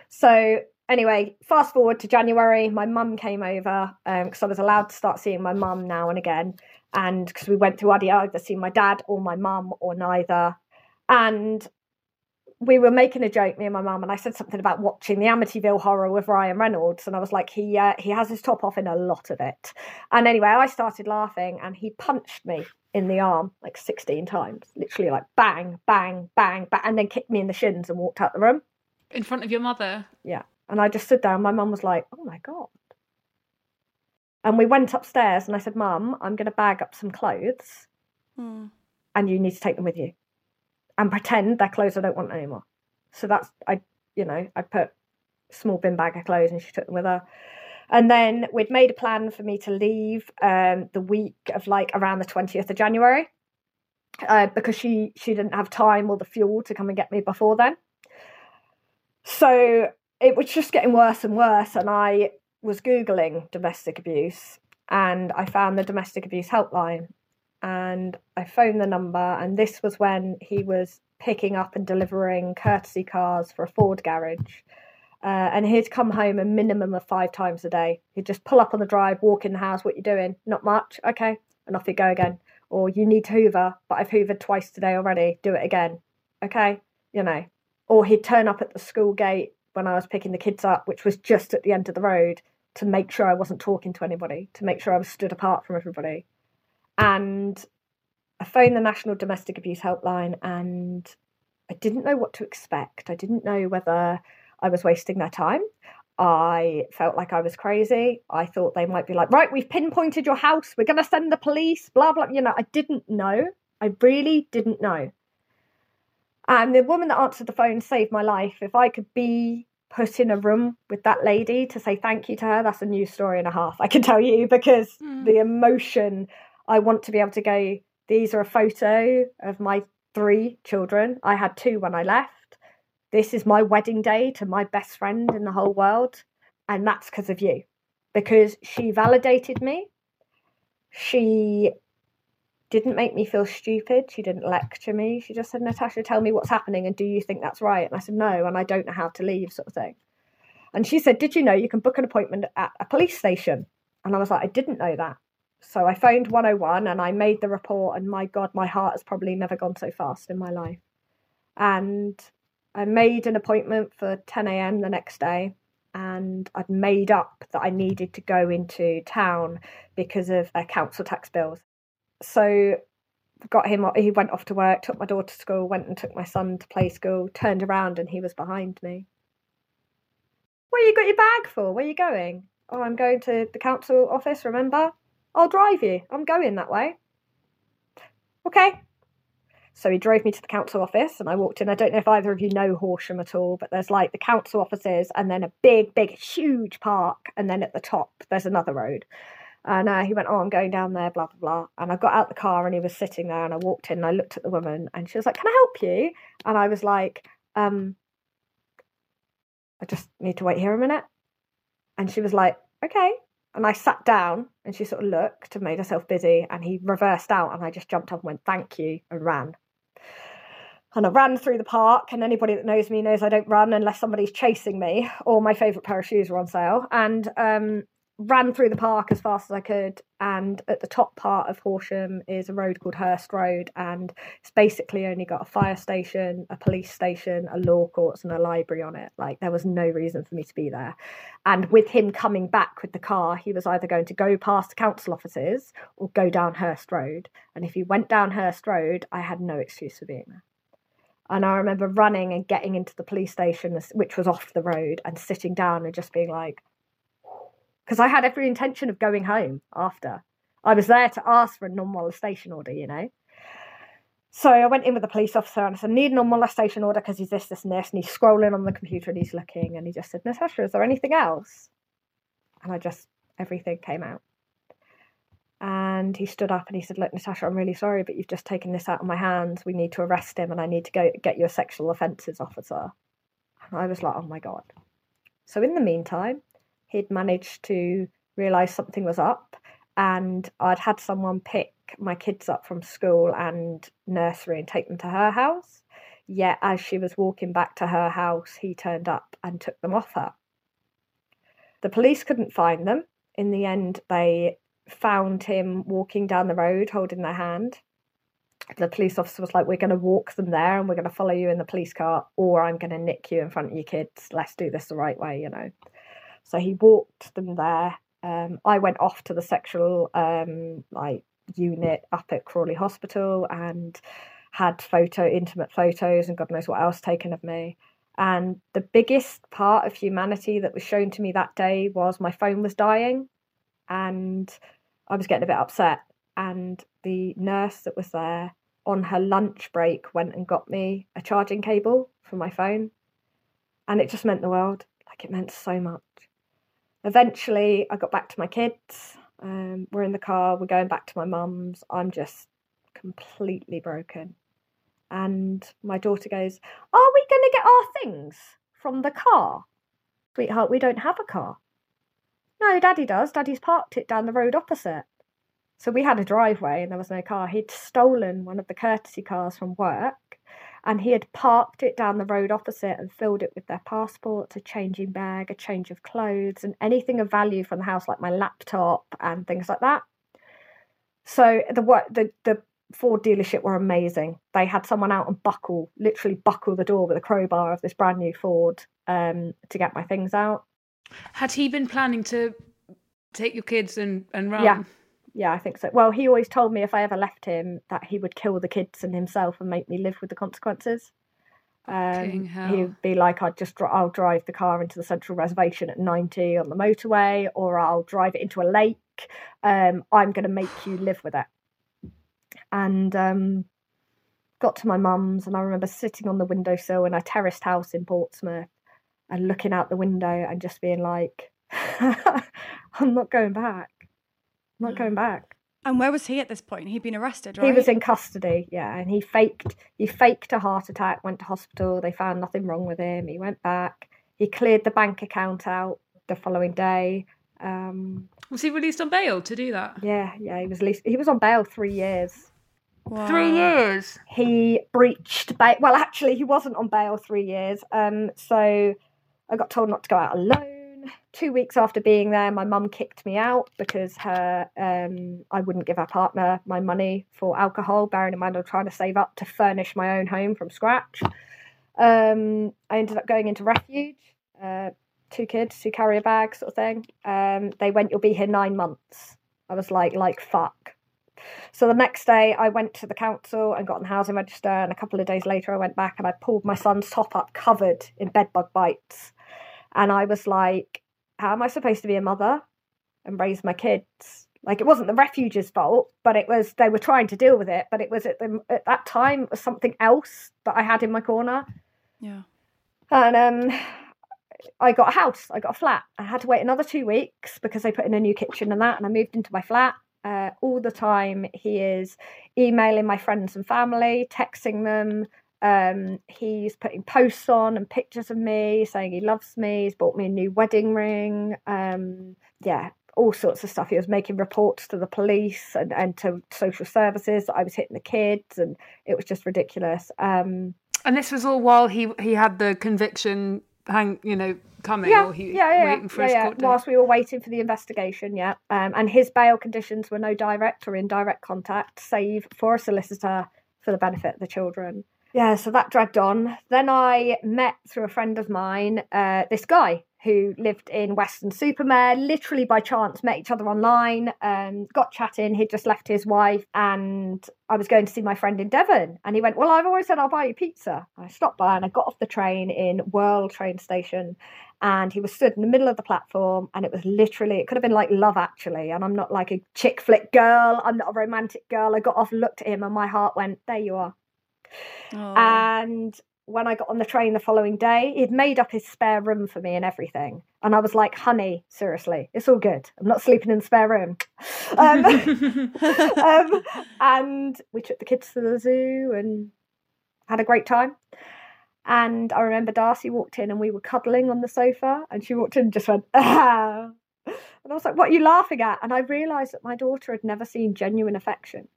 So anyway, fast forward to January, my mum came over because um, I was allowed to start seeing my mum now and again, and because we went through, I'd either see my dad or my mum or neither. And we were making a joke, me and my mum, and I said something about watching the Amityville Horror with Ryan Reynolds, and I was like, he uh, he has his top off in a lot of it. And anyway, I started laughing, and he punched me in the arm like sixteen times, literally like bang, bang, bang, bang, and then kicked me in the shins and walked out the room. In front of your mother? Yeah. And I just stood down. My mum was like, oh my God. And we went upstairs, and I said, Mum, I'm going to bag up some clothes, mm. and you need to take them with you. And pretend they're clothes I don't want anymore. So that's, I, you know, I put a small bin bag of clothes, and she took them with her. And then we'd made a plan for me to leave um, the week of like around the twentieth of January. uh, because she, she didn't have time or the fuel to come and get me before then. So it was just getting worse and worse, and I was Googling domestic abuse, and I found the Domestic Abuse Helpline, and I phoned the number, and this was when he was picking up and delivering courtesy cars for a Ford garage. Uh, and he'd come home a minimum of five times a day. He'd just pull up on the drive, walk in the house, what you doing? Not much. Okay. And off he'd go again. Or you need to hoover, but I've hoovered twice today already. Do it again. Okay. You know. Or he'd turn up at the school gate when I was picking the kids up, which was just at the end of the road, to make sure I wasn't talking to anybody, to make sure I was stood apart from everybody. And I phoned the National Domestic Abuse Helpline, and I didn't know what to expect. I didn't know whether I was wasting their time. I felt like I was crazy. I thought they might be like, right, we've pinpointed your house. We're going to send the police, blah, blah. You know, I didn't know. I really didn't know. And the woman that answered the phone saved my life. If I could be put in a room with that lady to say thank you to her, that's a new story and a half, I can tell you, because mm. the emotion, I want to be able to go, these are a photo of my three children. I had two when I left. This is my wedding day to my best friend in the whole world. And that's because of you. Because she validated me. She didn't make me feel stupid. She didn't lecture me. She just said, Natasha, tell me what's happening. And do you think that's right? And I said, no. And I don't know how to leave, sort of thing. And she said, did you know you can book an appointment at a police station? And I was like, I didn't know that. So I phoned one oh one and I made the report. And my God, my heart has probably never gone so fast in my life. And I made an appointment for ten a.m. the next day, and I'd made up that I needed to go into town because of uh, council tax bills. So got him, he went off to work, took my daughter to school, went and took my son to play school, turned around and he was behind me. What have you got your bag for? Where are you going? Oh, I'm going to the council office, remember? I'll drive you. I'm going that way. Okay. So he drove me to the council office and I walked in. I don't know if either of you know Horsham at all, but there's like the council offices and then a big, big, huge park. And then at the top, there's another road. And uh, he went, oh, I'm going down there, blah, blah, blah. And I got out the car and he was sitting there and I walked in and I looked at the woman and she was like, can I help you? And I was like, um, I just need to wait here a minute. And she was like, okay. And I sat down and she sort of looked and made herself busy and he reversed out and I just jumped up and went, thank you, and ran. And I ran through the park, and anybody that knows me knows I don't run unless somebody's chasing me or my favourite pair of shoes were on sale, and um, ran through the park as fast as I could. And at the top part of Horsham is a road called Hurst Road, and it's basically only got a fire station, a police station, a law courts and a library on it. Like, there was no reason for me to be there. And with him coming back with the car, he was either going to go past the council offices or go down Hurst Road. And if he went down Hurst Road, I had no excuse for being there. And I remember running and getting into the police station, which was off the road, and sitting down and just being like, because I had every intention of going home after. I was there to ask for a non-molestation order, you know. So I went in with the police officer and I said, I need a non-molestation order because he's this, this and this. And he's scrolling on the computer and he's looking. And he just said, Natasha, is there anything else? And I just, everything came out. And he stood up and he said, look, Natasha, I'm really sorry, but you've just taken this out of my hands. We need to arrest him and I need to go get your sexual offences officer. And I was like, oh, my God. So in the meantime, he'd managed to realise something was up and I'd had someone pick my kids up from school and nursery and take them to her house. Yet as she was walking back to her house, he turned up and took them off her. The police couldn't find them. In the end, they found him walking down the road holding their hand. The police officer was like, we're going to walk them there and we're going to follow you in the police car, or I'm going to nick you in front of your kids. Let's do this the right way, you know. So he walked them there. Um, I went off to the sexual um, like unit up at Crawley Hospital and had photo, intimate photos and God knows what else taken of me. And the biggest part of humanity that was shown to me that day was my phone was dying and I was getting a bit upset, and the nurse that was there on her lunch break went and got me a charging cable for my phone, and it just meant the world. Like, it meant so much. Eventually, I got back to my kids. Um, we're in the car. We're going back to my mum's. I'm just completely broken. And my daughter goes, are we going to get our things from the car? Sweetheart, we don't have a car. No, Daddy does. Daddy's parked it down the road opposite. So we had a driveway and there was no car. He'd stolen one of the courtesy cars from work and he had parked it down the road opposite and filled it with their passports, a changing bag, a change of clothes and anything of value from the house, like my laptop and things like that. So the the the Ford dealership were amazing. They had someone out and buckle, literally buckle the door with a crowbar of this brand new Ford um, to get my things out. Had he been planning to take your kids and, and run? Yeah. Yeah, I think so. Well, he always told me if I ever left him that he would kill the kids and himself and make me live with the consequences. Um, he'd be like, I'd just, I'll drive the car into the central reservation at ninety on the motorway, or I'll drive it into a lake. Um, I'm going to make you live with it. And um, got to my mum's and I remember sitting on the windowsill in a terraced house in Portsmouth and looking out the window and just being like, I'm not going back. Not going back. And where was he at this point? He'd been arrested, right? He was in custody, yeah. And he faked he faked a heart attack, went to hospital. They found nothing wrong with him. He went back. He cleared the bank account out the following day. Um, was he released on bail to do that? Yeah, yeah. He was released. He was on bail three years. Wow. Three years. He breached bail. Well, actually, he wasn't on bail three years. Um, so I got told not to go out alone. Two weeks after being there, my mum kicked me out because her um, I wouldn't give her partner my money for alcohol, bearing in mind I'm trying to save up to furnish my own home from scratch. Um, I ended up going into Refuge, uh, two kids, two carrier bags sort of thing. Um, they went, you'll be here nine months. I was like, like, fuck. So the next day I went to the council and got on the housing register, and a couple of days later I went back and I pulled my son's top up covered in bed bug bites. And I was like, how am I supposed to be a mother and raise my kids? Like, it wasn't the refuge's fault, but it was, they were trying to deal with it. But it was at, the, at that time, it was something else that I had in my corner. Yeah. And um, I got a house, I got a flat. I had to wait another two weeks because they put in a new kitchen and that. And I moved into my flat. Uh, all the time, he is emailing my friends and family, texting them. Um, he's putting posts on and pictures of me saying he loves me. He's bought me a new wedding ring. Um, yeah, all sorts of stuff. He was making reports to the police and, and to social services that I was hitting the kids, and it was just ridiculous. Um, and this was all while he he had the conviction hang, you know, coming, yeah, or he yeah, yeah, waiting for yeah, his yeah. court date. Whilst we were waiting for the investigation, yeah. Um, and his bail conditions were no direct or indirect contact, save for a solicitor for the benefit of the children. Yeah, so that dragged on. Then I met through a friend of mine, uh, this guy who lived in Western Supermare, literally by chance, met each other online, um, got chatting. He'd just left his wife and I was going to see my friend in Devon. And he went, well, I've always said I'll buy you pizza. I stopped by and I got off the train in World train station, and he was stood in the middle of the platform, and it was literally, it could have been like Love Actually. And I'm not like a chick flick girl. I'm not a romantic girl. I got off, looked at him, and my heart went, there you are. Oh. And when I got on the train the following day, he'd made up his spare room for me and everything, and I was like, honey, seriously, it's all good, I'm not sleeping in the spare room. um, um, and we took the kids to the zoo and had a great time. And I remember Darcy walked in and we were cuddling on the sofa, and she walked in and just went, ah. And I was like, what are you laughing at? And I realised that my daughter had never seen genuine affection.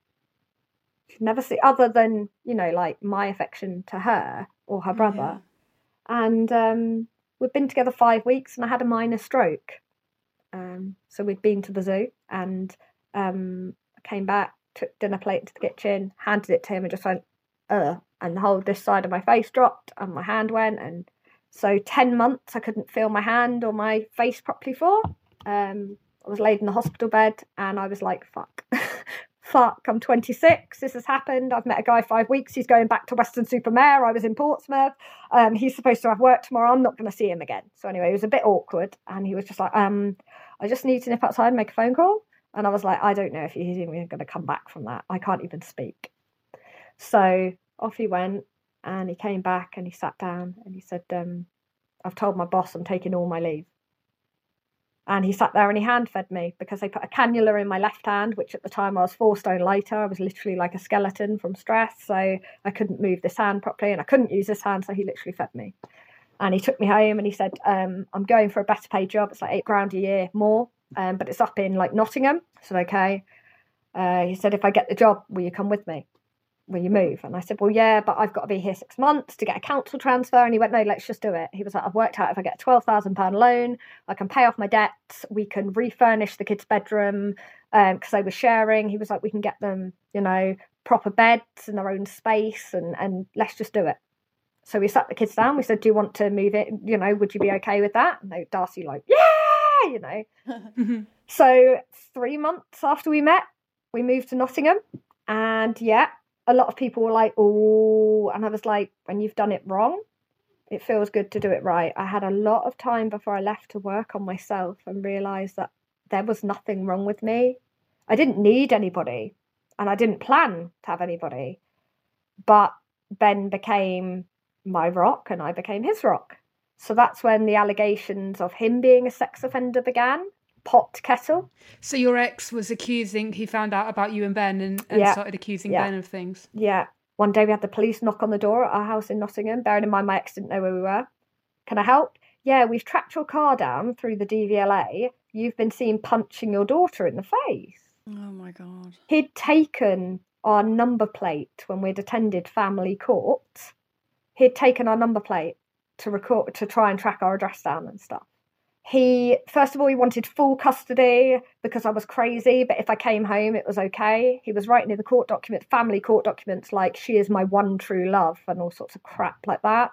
Never see, other than, you know, like my affection to her or her brother. Yeah. And um we'd been together five weeks, and I had a minor stroke, um so we'd been to the zoo, and um I came back, took dinner plate into the kitchen, handed it to him, and just went, uh and the whole this side of my face dropped and my hand went. And so ten months I couldn't feel my hand or my face properly for. um I was laid in the hospital bed and I was like, fuck. Fuck, I'm twenty-six, this has happened. I've met a guy five weeks, he's going back to Western Supermare, I was in Portsmouth, um, he's supposed to have work tomorrow, I'm not going to see him again. So anyway, it was a bit awkward, and he was just like, um, I just need to nip outside and make a phone call. And I was like, I don't know if he's even going to come back from that, I can't even speak. So off he went, and he came back, and he sat down, and he said, um, I've told my boss I'm taking all my leave. And he sat there and he hand-fed me because they put a cannula in my left hand, which at the time I was four stone lighter. I was literally like a skeleton from stress. So I couldn't move this hand properly and I couldn't use this hand. So he literally fed me. And he took me home and he said, um, I'm going for a better paid job. It's like eight grand a year more, um, but it's up in like Nottingham. I said, okay. Uh, he said, if I get the job, will you come with me? Will you move? And I said, well, yeah, but I've got to be here six months to get a council transfer. And he went, no, let's just do it. He was like, I've worked out if I get a twelve thousand pounds loan, I can pay off my debts. We can refurnish the kids' bedroom um, because they were sharing. He was like, we can get them, you know, proper beds and their own space and, and let's just do it. So we sat the kids down. We said, do you want to move it? You know, would you be okay with that? And they, Darcy like, yeah, you know. So three months after we met, we moved to Nottingham. And yeah, a lot of people were like, oh, and I was like, when you've done it wrong, it feels good to do it right. I had a lot of time before I left to work on myself and realised that there was nothing wrong with me. I didn't need anybody and I didn't plan to have anybody. But Ben became my rock and I became his rock. So that's when the allegations of him being a sex offender began. Pot kettle. So your ex was accusing, he found out about you and Ben and, and yeah. started accusing yeah. Ben of things. Yeah. One day we had the police knock on the door at our house in Nottingham, bearing in mind my ex didn't know where we were. Can I help? Yeah, we've tracked your car down through the D V L A. You've been seen punching your daughter in the face. Oh my God. He'd taken our number plate when we'd attended family court. He'd taken our number plate to record, to try and track our address down and stuff. He, first of all, he wanted full custody because I was crazy, but if I came home, it was okay. He was writing in the court document, family court documents, like, she is my one true love and all sorts of crap like that.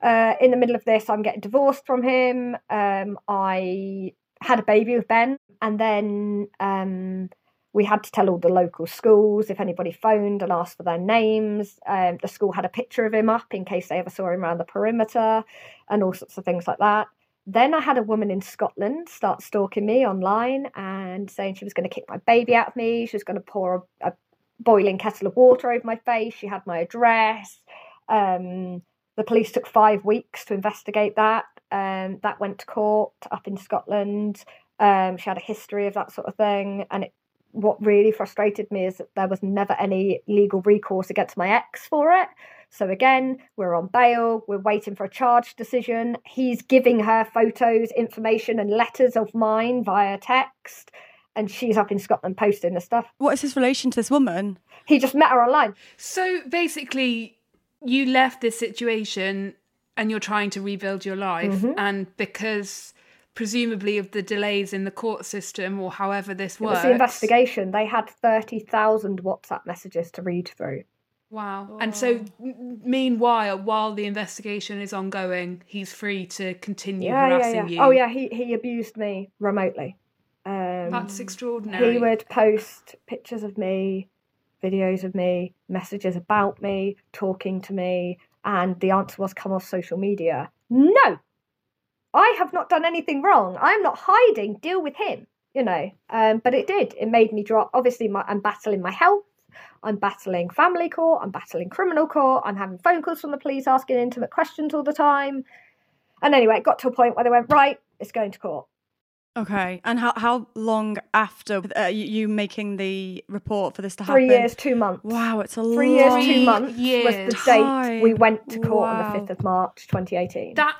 Uh, in the middle of this, I'm getting divorced from him. Um, I had a baby with Ben, and then um, we had to tell all the local schools if anybody phoned and asked for their names. Um, the school had a picture of him up in case they ever saw him around the perimeter and all sorts of things like that. Then I had a woman in Scotland start stalking me online and saying she was going to kick my baby out of me. She was going to pour a, a boiling kettle of water over my face. She had my address. Um, the police took five weeks to investigate that. Um, that went to court up in Scotland. Um, she had a history of that sort of thing. And it, what really frustrated me is that there was never any legal recourse against my ex for it. So again, we're on bail, we're waiting for a charge decision. He's giving her photos, information and letters of mine via text. And she's up in Scotland posting the stuff. What is his relation to this woman? He just met her online. So basically, you left this situation and you're trying to rebuild your life. Mm-hmm. And because presumably of the delays in the court system or however this works. It was the investigation. They had thirty thousand WhatsApp messages to read through. Wow. And so meanwhile, while the investigation is ongoing, he's free to continue yeah, harassing yeah, yeah. you. Oh, yeah, he, he abused me remotely. Um, That's extraordinary. He would post pictures of me, videos of me, messages about me, talking to me, and the answer was come off social media. No, I have not done anything wrong. I'm not hiding. Deal with him, you know. Um, but it did. It made me drop. Obviously, my, I'm battling my health. I'm battling family court, I'm battling criminal court, I'm having phone calls from the police asking intimate questions all the time. And anyway, it got to a point where they went, right, it's going to court. Okay, and how how long after uh, you making the report for this to happen? Three years, two months. Wow, it's a long time. Three years, two months years. was the time. date we went to court wow. on the fifth of March, twenty eighteen. That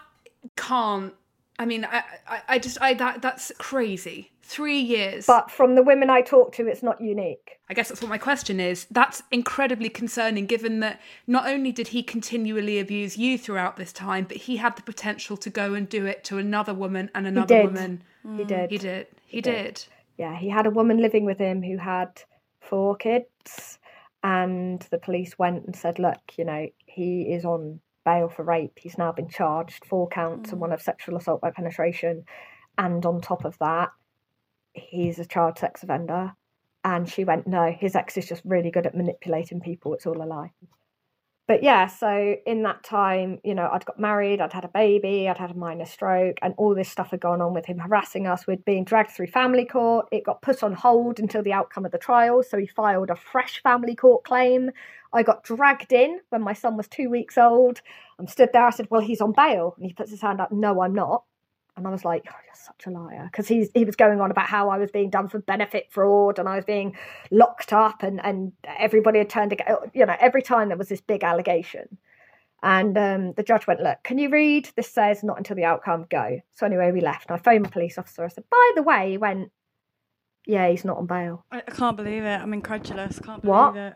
can't, I mean, I, I, I just, I that that's crazy. Three years. But from the women I talk to, it's not unique. I guess that's what my question is. That's incredibly concerning, given that not only did he continually abuse you throughout this time, but he had the potential to go and do it to another woman and another he did. woman. Mm. He did. He did. He, he did. did. Yeah, he had a woman living with him who had four kids, and the police went and said, look, you know, he is on bail for rape. He's now been charged four counts mm. and one of sexual assault by penetration. And on top of that, he's a child sex offender. And she went, no, his ex is just really good at manipulating people. It's all a lie. But yeah, so in that time, you know, I'd got married, I'd had a baby, I'd had a minor stroke, and all this stuff had gone on with him harassing us. We'd been dragged through family court. It got put on hold until the outcome of the trial. So he filed a fresh family court claim. I got dragged in when my son was two weeks old. I'm stood there. I said, well, he's on bail. And he puts his hand up. No, I'm not. And I was like, oh, you're such a liar. Because he was going on about how I was being done for benefit fraud and I was being locked up and, and everybody had turned, you know, every time there was this big allegation. And um, the judge went, look, can you read? This says not until the outcome, go. So anyway, we left. And I phoned my police officer. I said, by the way, he went, yeah, he's not on bail. I, I can't believe it. I'm incredulous. Can't believe what? it.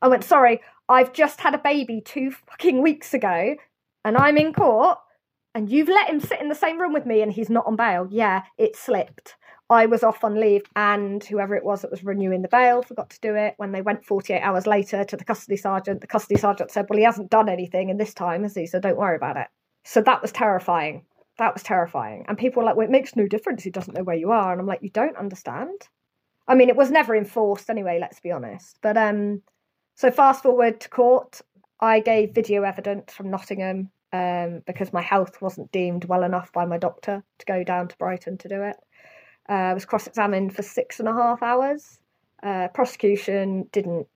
I went, sorry, I've just had a baby two fucking weeks ago and I'm in court. And you've let him sit in the same room with me and he's not on bail. Yeah, it slipped. I was off on leave and whoever it was that was renewing the bail forgot to do it. When they went forty-eight hours later to the custody sergeant, the custody sergeant said, well, he hasn't done anything in this time, has he? So don't worry about it. So that was terrifying. That was terrifying. And people were like, well, it makes no difference. He doesn't know where you are. And I'm like, you don't understand. I mean, it was never enforced anyway, let's be honest. But um, so fast forward to court, I gave video evidence from Nottingham. Um, because my health wasn't deemed well enough by my doctor to go down to Brighton to do it. Uh, I was cross-examined for six and a half hours. Uh, prosecution didn't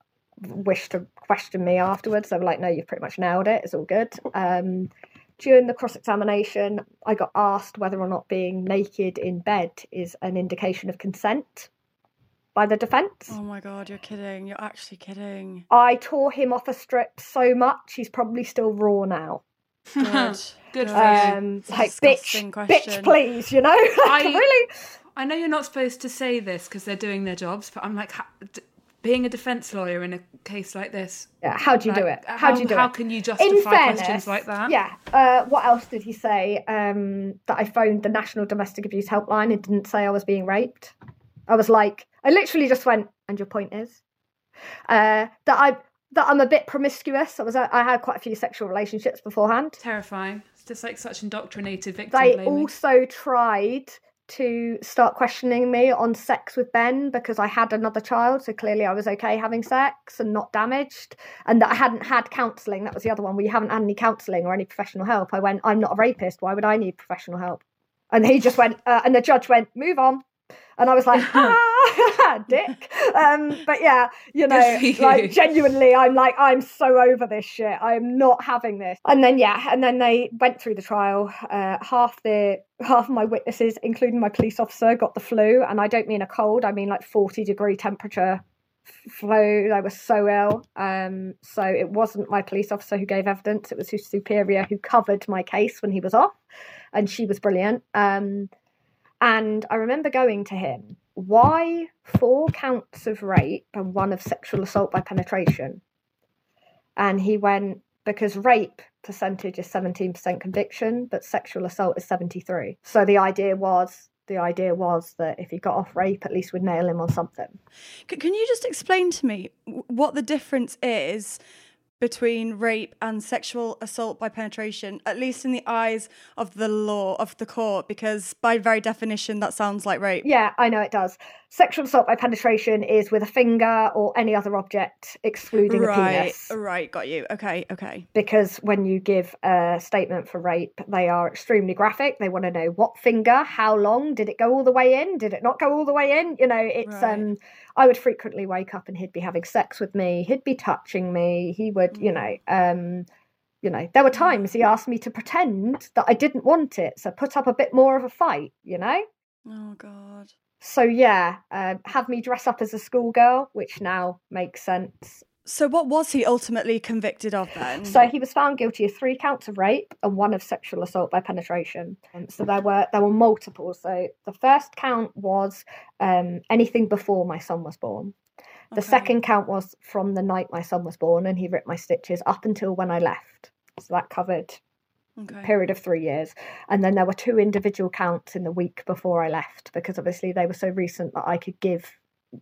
wish to question me afterwards. They were like, no, you've pretty much nailed it. It's all good. Um, during the cross-examination, I got asked whether or not being naked in bed is an indication of consent by the defence. Oh my God, you're kidding. You're actually kidding. I tore him off a strip so much, he's probably still raw now. Good, good. Um, like bitch, question. bitch, please. You know, like, I, really. I know you're not supposed to say this because they're doing their jobs, but I'm like, ha- d- being a defence lawyer in a case like this. Yeah. How do you like, do it? How, how do you do how it? How can you justify in fairness, questions like that? Yeah. Uh, what else did he say? Um, that I phoned the National Domestic Abuse Helpline and didn't say I was being raped. I was like, I literally just went, and your point is uh, that I. That I'm a bit promiscuous. I was I had quite a few sexual relationships beforehand. Terrifying. It's just like such indoctrinated victim blaming. They also tried to start questioning me on sex with Ben because I had another child, so clearly I was okay having sex and not damaged, and that I hadn't had counselling. That was the other one. We haven't had any counselling or any professional help. I went, I'm not a rapist. Why would I need professional help? And he just went, uh, and the judge went, move on. And I was like, ah, dick. Um, but yeah, you know, you. like genuinely, I'm like, I'm so over this shit. I am not having this. And then, yeah. And then they went through the trial. Uh, half the half of my witnesses, including my police officer, got the flu. And I don't mean a cold. I mean like forty degree temperature flu. They were so ill. Um, so it wasn't my police officer who gave evidence. It was his superior who covered my case when he was off. And she was brilliant. Um And I remember going to him, why four counts of rape and one of sexual assault by penetration? And he went, because rape percentage is seventeen percent conviction, but sexual assault is seventy-three. So the idea was, the idea was that if he got off rape, at least we'd nail him on something. Can you just explain to me what the difference is between rape and sexual assault by penetration, at least in the eyes of the law, of the court, because by very definition, that sounds like rape. Yeah, I know it does. Sexual assault by penetration is with a finger or any other object, excluding right, a penis. Right, right, got you. Okay, okay. Because when you give a statement for rape, they are extremely graphic. They want to know what finger, how long, did it go all the way in? Did it not go all the way in? You know, it's... Right. um. I would frequently wake up and he'd be having sex with me. He'd be touching me. He would, you know, um, you know, there were times he asked me to pretend that I didn't want it. So put up a bit more of a fight, you know? Oh, God. So, yeah, uh, have me dress up as a schoolgirl, which now makes sense. So what was he ultimately convicted of then? So he was found guilty of three counts of rape and one of sexual assault by penetration. Um, so there were there were multiple. So the first count was um, anything before my son was born. The okay. second count was from the night my son was born and he ripped my stitches up until when I left. So that covered okay. a period of three years. And then there were two individual counts in the week before I left because obviously they were so recent that I could give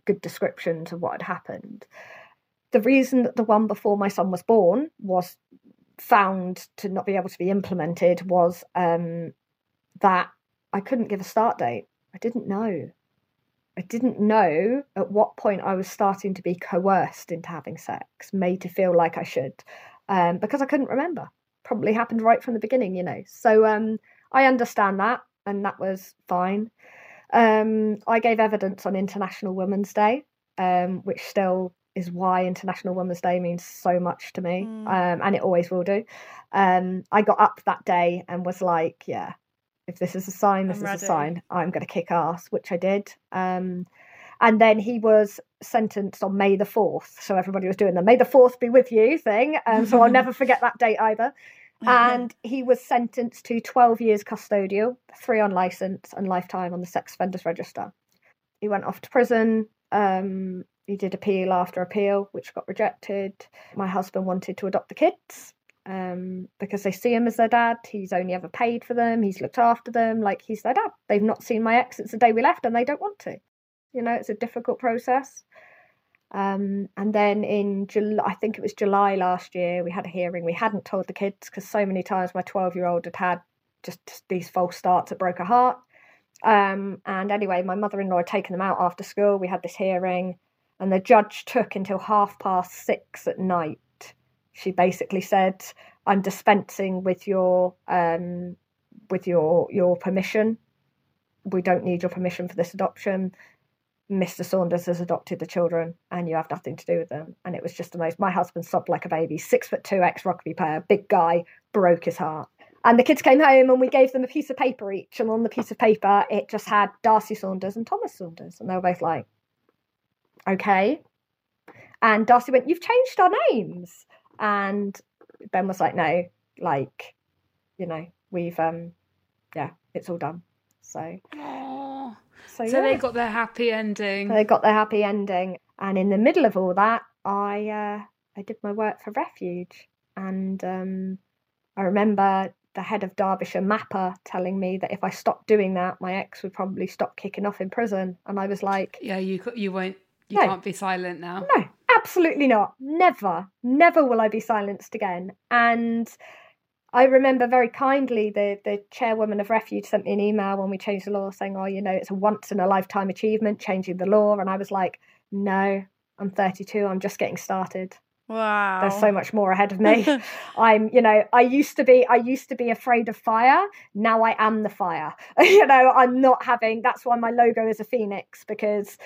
good descriptions of what had happened. The reason that the one before my son was born was found to not be able to be implemented was um, that I couldn't give a start date. I didn't know. I didn't know at what point I was starting to be coerced into having sex, made to feel like I should, um, because I couldn't remember. Probably happened right from the beginning, you know. So um, I understand that, and that was fine. Um, I gave evidence on International Women's Day, um, which still... is why International Women's Day means so much to me, mm. um, and it always will do. Um, I got up that day and was like, yeah, if this is a sign, this I'm is ready. a sign. I'm going to kick ass, which I did. Um, and then he was sentenced on May the fourth. So everybody was doing the May the fourth be with you thing. Um, so I'll never forget that date either. And he was sentenced to twelve years custodial, three on licence and lifetime on the sex offenders register. He went off to prison. Um, he did appeal after appeal, which got rejected. My husband wanted to adopt the kids um, because they see him as their dad. He's only ever paid for them. He's looked after them. Like, he's their dad. They've not seen my ex since the day we left, and they don't want to. You know, it's a difficult process. Um, and then in July, I think it was July last year, we had a hearing. We hadn't told the kids because so many times my twelve-year-old had had just, just these false starts that broke her heart. Um, and anyway, my mother-in-law had taken them out after school. We had this hearing, and the judge took until half past six at night. She basically said, "I'm dispensing with your um, with your your permission. We don't need your permission for this adoption. Mister Saunders has adopted the children and you have nothing to do with them." And it was just the most, my husband sobbed like a baby, six foot two ex-rugby player, big guy, broke his heart. And the kids came home and we gave them a piece of paper each. And on the piece of paper, it just had Darcy Saunders and Thomas Saunders. And they were both like, okay. And Darcy went, "You've changed our names." And Ben was like, "No, like, you know, we've, um, yeah, it's all done." So... So, so yeah. they got their happy ending. So they got their happy ending. And in the middle of all that, I uh, I did my work for Refuge. And um, I remember the head of Derbyshire Mapper telling me that if I stopped doing that, my ex would probably stop kicking off in prison. And I was like... Yeah, you you won't. You no, can't be silent now. No, absolutely not. Never. Never will I be silenced again. And... I remember very kindly the, the chairwoman of Refuge sent me an email when we changed the law saying, "Oh, you know, it's a once-in-a-lifetime achievement, changing the law." And I was like, no, I'm thirty-two. I'm just getting started. Wow. There's so much more ahead of me. I'm, you know, I used to be, I used to be afraid of fire. Now I am the fire. You know, I'm not having, that's why my logo is a phoenix, because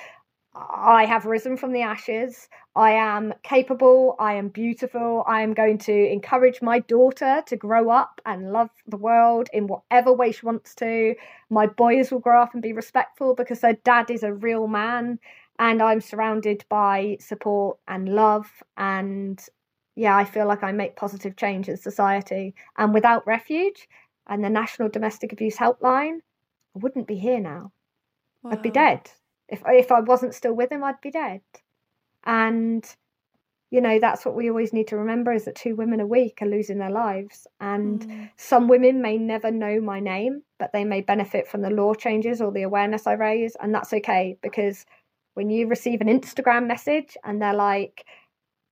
I have risen from the ashes. I am capable. I am beautiful. I am going to encourage my daughter to grow up and love the world in whatever way she wants to. My boys will grow up and be respectful because their dad is a real man, and I'm surrounded by support and love. And yeah, I feel like I make positive change in society. And without Refuge and the National Domestic Abuse Helpline, I wouldn't be here now. Wow. I'd be dead. If if I wasn't still with him, I'd be dead. And, you know, that's what we always need to remember, is that two women a week are losing their lives. And mm. some women may never know my name, but they may benefit from the law changes or the awareness I raise. And that's okay, because when you receive an Instagram message and they're like,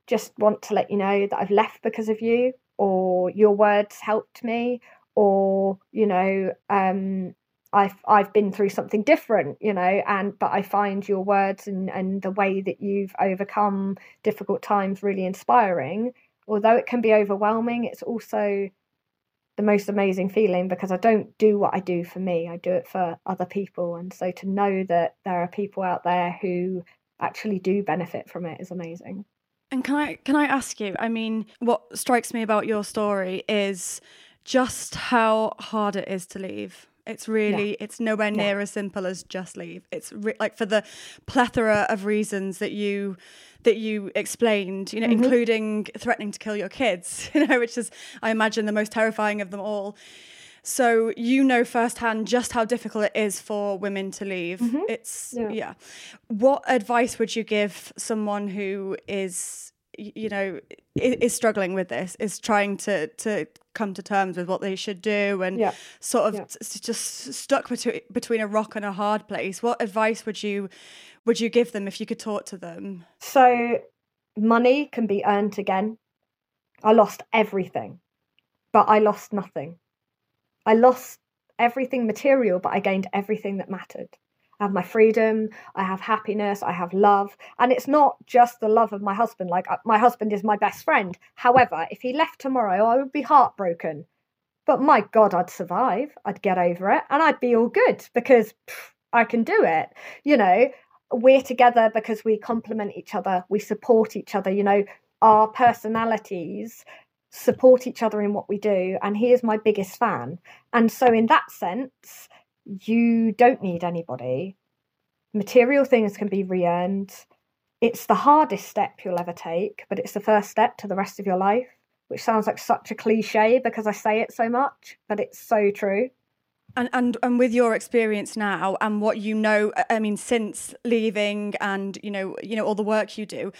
"Just want to let you know that I've left because of you," or "Your words helped me," or, you know, um, I've I've been through something different, you know, and but I find your words and, and the way that you've overcome difficult times really inspiring. Although it can be overwhelming, it's also the most amazing feeling, because I don't do what I do for me. I do it for other people. And so to know that there are people out there who actually do benefit from it is amazing. And can I can I ask you, I mean, what strikes me about your story is just how hard it is to leave. It's really, yeah. it's nowhere near yeah. as simple as just leave. It's re- like for the plethora of reasons that you that you explained, you know, mm-hmm. including threatening to kill your kids, you know, which is, I imagine, the most terrifying of them all. So you know firsthand just how difficult it is for women to leave. Mm-hmm. It's, yeah. yeah. What advice would you give someone who is, you know, is struggling with this, is trying to to come to terms with what they should do, and yeah. sort of yeah. t- just stuck between between a rock and a hard place? What advice would you would you give them if you could talk to them? So money can be earned again. I lost everything, but I lost nothing. I lost everything material, but I gained everything that mattered. I have my freedom, I have happiness, I have love. And it's not just the love of my husband. Like, my husband is my best friend. However, if he left tomorrow, I would be heartbroken. But my God, I'd survive. I'd get over it and I'd be all good, because pff, I can do it. You know, we're together because we complement each other. We support each other. You know, our personalities support each other in what we do, and he is my biggest fan. And so in that sense, you don't need anybody. Material things can be re-earned. It's the hardest step you'll ever take, but it's the first step to the rest of your life, which sounds like such a cliche because I say it so much, but it's so true. And, and and with your experience now and what you know, I mean, since leaving and, you know, you know, all the work you do,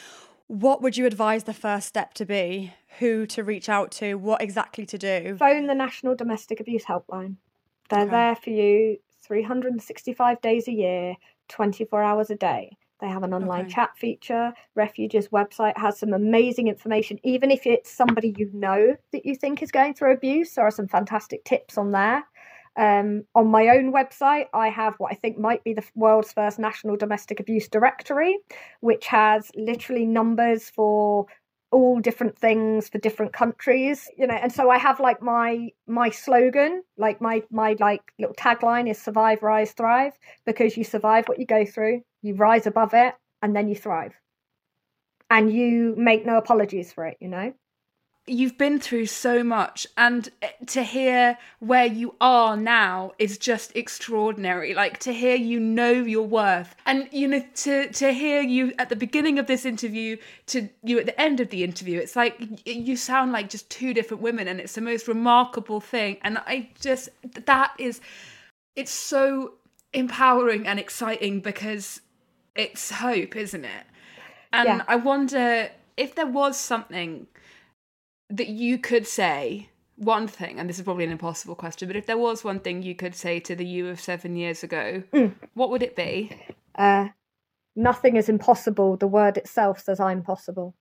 what would you advise the first step to be? Who to reach out to? What exactly to do? Phone the National Domestic Abuse Helpline. They're okay. there for you three hundred sixty-five days a year, twenty-four hours a day. They have an online okay. chat feature. Refuge's website has some amazing information, even if it's somebody you know that you think is going through abuse. There are some fantastic tips on there. Um, on my own website, I have what I think might be the world's first national domestic abuse directory, which has literally numbers for all different things for different countries, you know. And so I have like my my slogan, like my my like little tagline is survive, rise, thrive, because you survive what you go through, you rise above it, and then you thrive. And you make no apologies for it, you know. You've been through so much, and to hear where you are now is just extraordinary. Like, to hear you know your worth, and, you know, to, to hear you at the beginning of this interview to you at the end of the interview, it's like you sound like just two different women, and it's the most remarkable thing. And I just, that is, it's so empowering and exciting because it's hope, isn't it? And yeah. I wonder if there was something that you could say, one thing, and this is probably an impossible question, but if there was one thing you could say to the you of seven years ago, mm. what would it be? Uh, nothing is impossible. The word itself says I'm possible.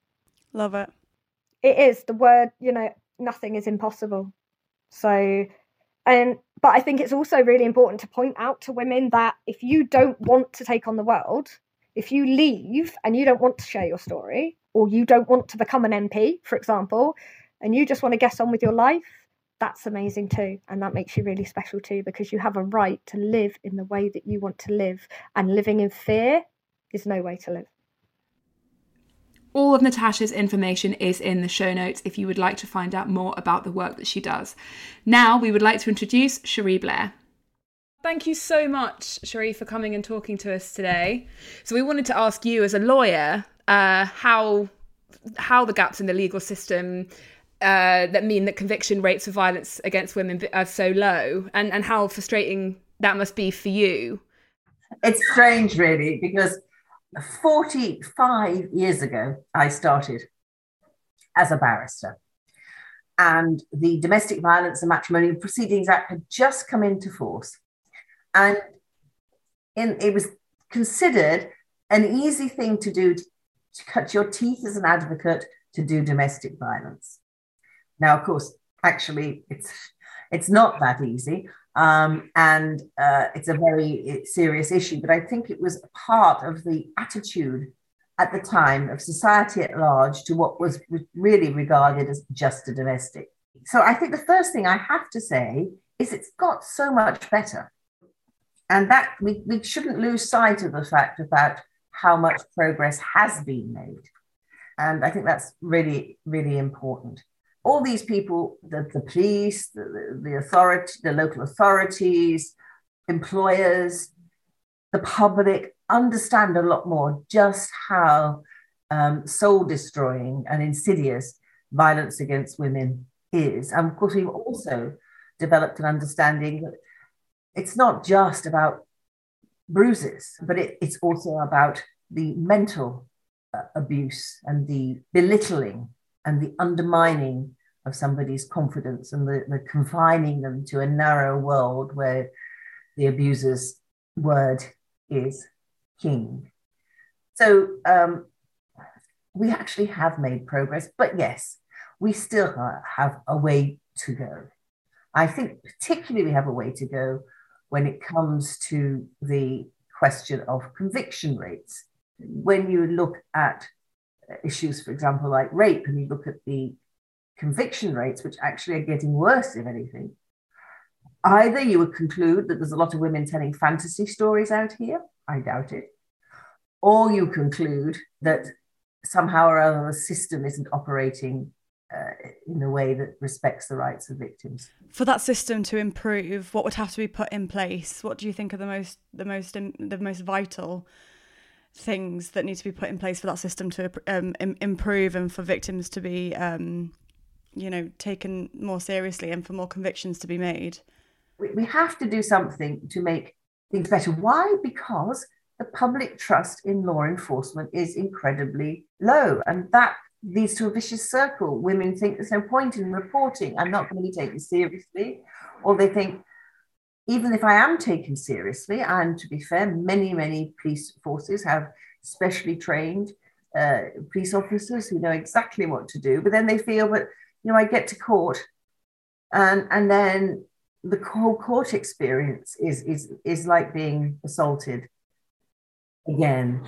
Love it. It is the word, you know, nothing is impossible. So, and but I think it's also really important to point out to women that if you don't want to take on the world, if you leave and you don't want to share your story, or you don't want to become an M P, for example, and you just want to get on with your life, that's amazing too. And that makes you really special too, because you have a right to live in the way that you want to live. And living in fear is no way to live. All of Natasha's information is in the show notes if you would like to find out more about the work that she does. Now we would like to introduce Cherie Blair. Thank you so much, Cherie, for coming and talking to us today. So we wanted to ask you, as a lawyer, uh, how how the gaps in the legal system uh, that mean that conviction rates of violence against women are so low, and, and how frustrating that must be for you. It's strange, really, because forty-five years ago, I started as a barrister, and the Domestic Violence and Matrimonial Proceedings Act had just come into force. And in, it was considered an easy thing to do, to, to cut your teeth as an advocate, to do domestic violence. Now, of course, actually, it's it's not that easy. Um, and uh, it's a very serious issue. But I think it was part of the attitude at the time of society at large to what was really regarded as just a domestic. So I think the first thing I have to say is it's got so much better. And that we, we shouldn't lose sight of the fact about how much progress has been made. And I think that's really, really important. All these people, the, the police, the, the authority, the local authorities, employers, the public understand a lot more just how um, soul-destroying and insidious violence against women is. And of course, we've also developed an understanding that it's not just about bruises, but it, it's also about the mental uh, abuse and the belittling and the undermining of somebody's confidence, and the, the confining them to a narrow world where the abuser's word is king. So um, we actually have made progress, but yes, we still have a way to go. I think particularly we have a way to go when it comes to the question of conviction rates. When you look at issues, for example, like rape, and you look at the conviction rates, which actually are getting worse, if anything, either you would conclude that there's a lot of women telling fantasy stories out here, I doubt it, or you conclude that somehow or other the system isn't operating uh, in a way that respects the rights of victims. For that system to improve, what would have to be put in place? What do you think are the most the most the most vital things that need to be put in place for that system to um, improve and for victims to be um, you know, taken more seriously and for more convictions to be made? We have to do something to make things better. Why? Because the public trust in law enforcement is incredibly low, and that leads to a vicious circle. Women think there's no point in reporting, I'm not going to be taken seriously. Or they think, even if I am taken seriously, and to be fair, many, many police forces have specially trained uh, police officers who know exactly what to do, but then they feel, but, you know, I get to court and, and then the whole court experience is, is, is like being assaulted again.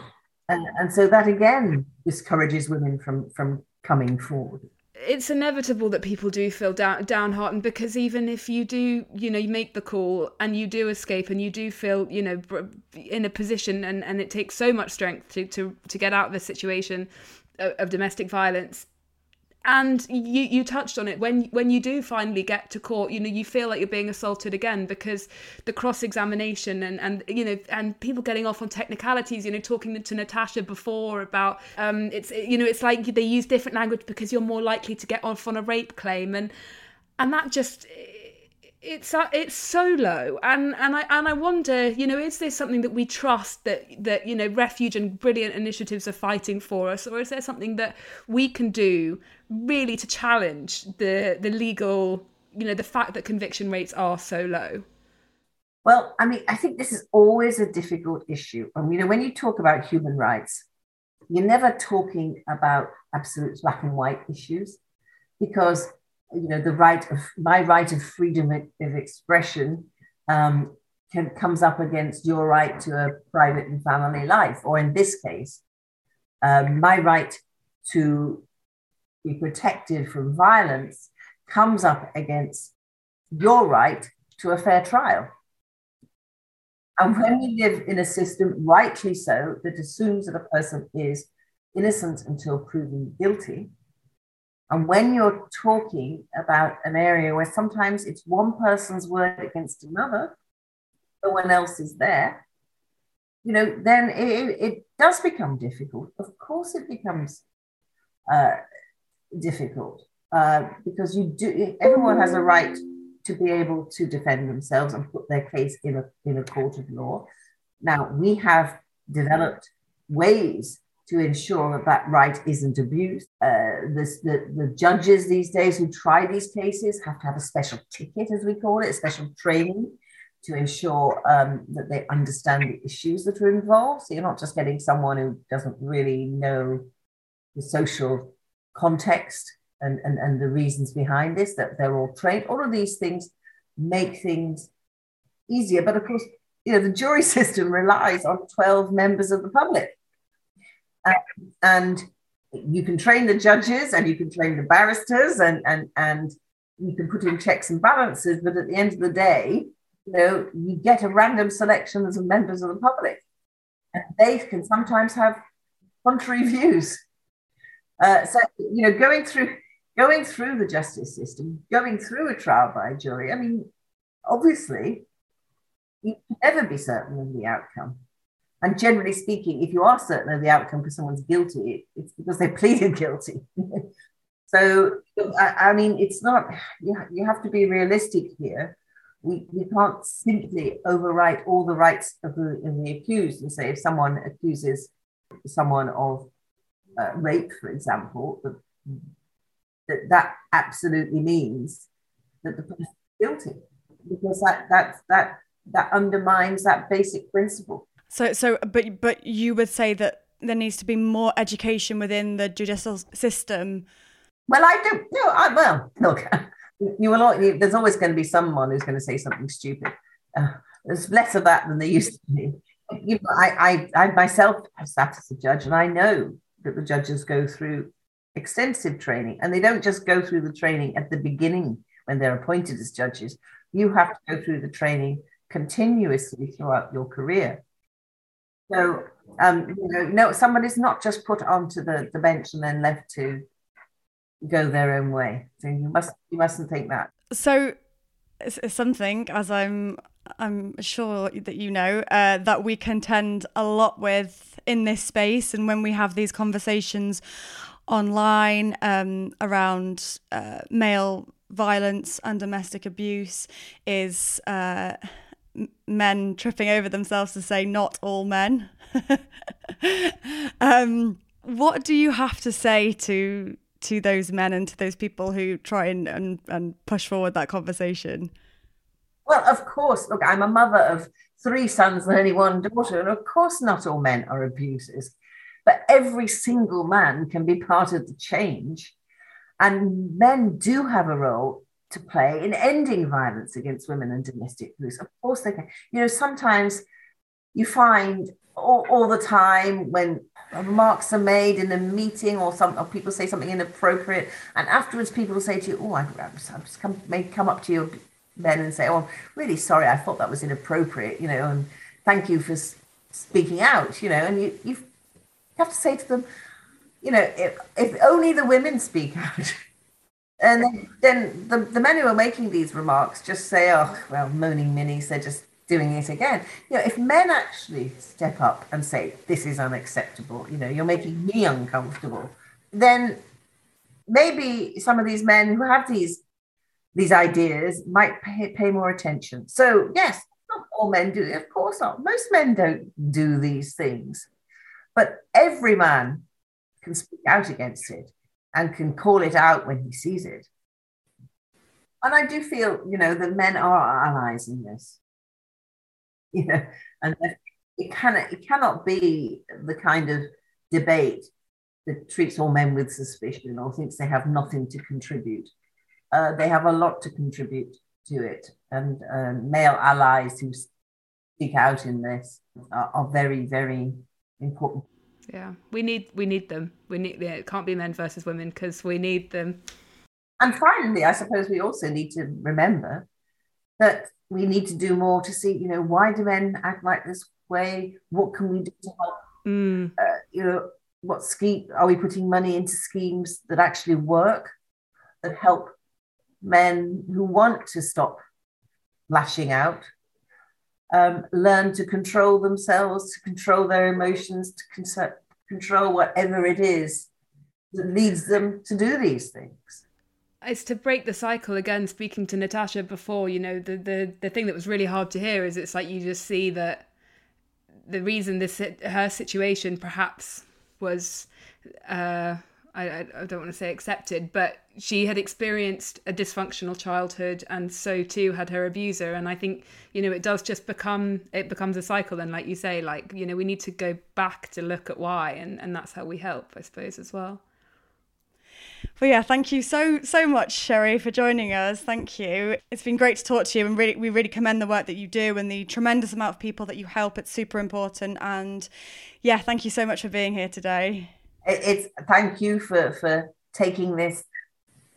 And, and so that, again, discourages women from, from coming forward. It's inevitable that people do feel down, downhearted, because even if you do, you know, you make the call and you do escape and you do feel, you know, in a position, and, and it takes so much strength to, to, to get out of this situation of, of domestic violence. And you, you touched on it, when when you do finally get to court, you know, you feel like you're being assaulted again, because the cross-examination and, and you know, and people getting off on technicalities, you know, talking to Natasha before about, um, it's, you know, it's like they use different language because you're more likely to get off on a rape claim. And and that just, it's it's so low. And, and, I, and I wonder, you know, is this something that we trust that, that, you know, Refuge and brilliant initiatives are fighting for us? Or is there something that we can do really to challenge the the legal, you know, the fact that conviction rates are so low? Well, I mean, I think this is always a difficult issue. I mean, you know, when you talk about human rights, you're never talking about absolute black and white issues, because, you know, the right of my right of freedom of expression um, can, comes up against your right to a private and family life, or in this case, um, my right to be protected from violence comes up against your right to a fair trial. And when we live in a system, rightly so, that assumes that a person is innocent until proven guilty, and when you're talking about an area where sometimes it's one person's word against another, no one else is there, you know, then it, it does become difficult. Of course it becomes uh, difficult uh, because you do. Everyone has a right to be able to defend themselves and put their case in a, in a court of law. Now, we have developed ways to ensure that that right isn't abused. Uh, this, the, the judges these days who try these cases have to have a special ticket, as we call it, a special training to ensure um, that they understand the issues that are involved. So you're not just getting someone who doesn't really know the social context and, and, and the reasons behind this, that they're all trained. All of these things make things easier. But of course, you know, the jury system relies on twelve members of the public. Um, and you can train the judges and you can train the barristers and, and, and you can put in checks and balances. But at the end of the day, you know, you get a random selection of members of the public, and they can sometimes have contrary views. Uh, so, you know, going through going through the justice system, going through a trial by jury, I mean, obviously, you can never be certain of the outcome. And generally speaking, if you are certain of the outcome because someone's guilty, it's because they pleaded guilty. So, I, I mean, it's not, you, you have to be realistic here. We, we can't simply overwrite all the rights of the, of the accused and say if someone accuses someone of Uh, rape, for example, that that absolutely means that the person is guilty, because that that that that undermines that basic principle. So, so, but but you would say that there needs to be more education within the judicial system. Well, I don't know. I, well, look, you will. All, you, there's always going to be someone who's going to say something stupid. Uh, there's less of that than there used to be. You know, I, I, I myself have sat as a judge, and I know that the judges go through extensive training, and they don't just go through the training at the beginning when they're appointed as judges. You have to go through the training continuously throughout your career. So, um, you know, no, someone is not just put onto the, the bench and then left to go their own way. So you must you mustn't think that. So something, as I'm I'm sure that you know, uh, that we contend a lot with in this space, and when we have these conversations online um, around uh, male violence and domestic abuse, is uh, men tripping over themselves to say not all men. um, what do you have to say to to those men and to those people who try and, and, and push forward that conversation? Well, of course, look, I'm a mother of three sons and only one daughter, and of course not all men are abusers. But every single man can be part of the change. And men do have a role to play in ending violence against women and domestic abuse. Of course they can. You know, sometimes you find all, all the time when remarks are made in a meeting or some, or people say something inappropriate, and afterwards people say to you, oh, I've just come, may come up to you, men, and say, oh, I'm really sorry, I thought that was inappropriate, you know, and thank you for speaking out, you know, and you you've have to say to them, you know, if, if only the women speak out, and then, then the, the men who are making these remarks just say, oh, well, moaning minnies, they're just doing it again. You know, if men actually step up and say, this is unacceptable, you know, you're making me uncomfortable, then maybe some of these men who have these these ideas might pay, pay more attention. So yes, not all men do, of course not. Most men don't do these things. But every man can speak out against it and can call it out when he sees it. And I do feel, you know, that men are our allies in this. You know, and it cannot, it cannot be the kind of debate that treats all men with suspicion or thinks they have nothing to contribute. Uh, they have a lot to contribute to it. And uh, male allies who speak out in this are, are very, very important. Yeah, we need we need them. We need yeah, it can't be men versus women, because we need them. And finally, I suppose we also need to remember that we need to do more to see, you know, why do men act like this way? What can we do to help? Mm. Uh, you know, what scheme are we putting money into schemes that actually work, that help men who want to stop lashing out? Um, learn to control themselves, to control their emotions, to con- control whatever it is that leads them to do these things. It's to break the cycle. Again, speaking to Natasha before, you know, the, the, the thing that was really hard to hear is it's like you just see that the reason this her situation perhaps was, uh, I, I don't want to say accepted, but she had experienced a dysfunctional childhood, and so too had her abuser. And I think, you know, it does just become, it becomes a cycle. And like you say, like, you know, we need to go back to look at why, and, and that's how we help, I suppose, as well. Well, yeah, thank you so, so much, Cherie, for joining us. Thank you. It's been great to talk to you, and really, we really commend the work that you do and the tremendous amount of people that you help. It's super important. And yeah, thank you so much for being here today. It's thank you for, for taking this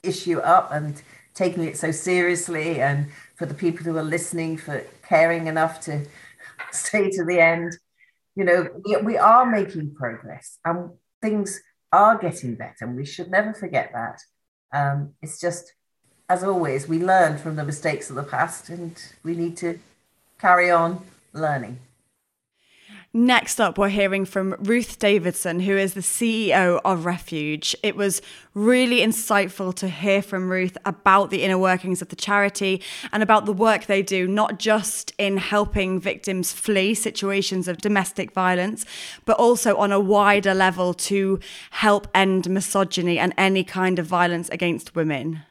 issue up and taking it so seriously, and for the people who are listening for caring enough to stay to the end. You know, we, we are making progress and things are getting better, and we should never forget that. Um, it's just, as always, we learn from the mistakes of the past, and we need to carry on learning. Next up, we're hearing from Ruth Davison, who is the C E O of Refuge. It was really insightful to hear from Ruth about the inner workings of the charity and about the work they do, not just in helping victims flee situations of domestic violence, but also on a wider level to help end misogyny and any kind of violence against women.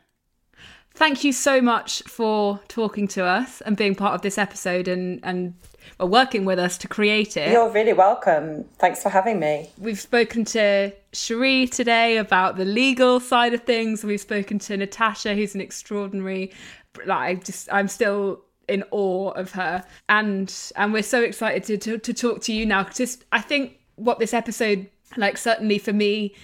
Thank you so much for talking to us and being part of this episode, and, and well, working with us to create it. You're really welcome. Thanks for having me. We've spoken to Cherie today about the legal side of things. We've spoken to Natasha, who's an extraordinary, like, just, I'm still in awe of her. And and we're so excited to, to, to talk to you now. Just, I think what this episode, like, certainly for me,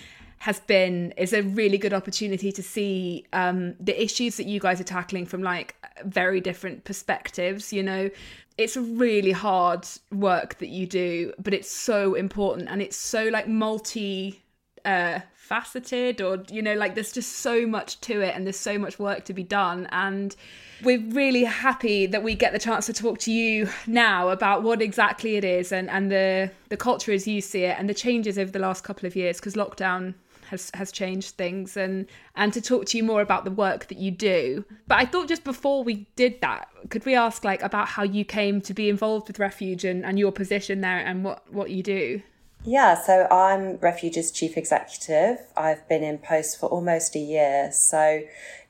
has been is a really good opportunity to see um, the issues that you guys are tackling from, like, very different perspectives. You know, it's really hard work that you do, but it's so important, and it's so, like, multi uh, faceted, or, you know, like there's just so much to it and there's so much work to be done. And we're really happy that we get the chance to talk to you now about what exactly it is and, and the, the culture as you see it and the changes over the last couple of years, because lockdown has has changed things, and and to talk to you more about the work that you do. But I thought just before we did that, could we ask like about how you came to be involved with Refuge and, and your position there and what, what you do? Yeah, so I'm Refuge's Chief Executive. I've been in post for almost a year. So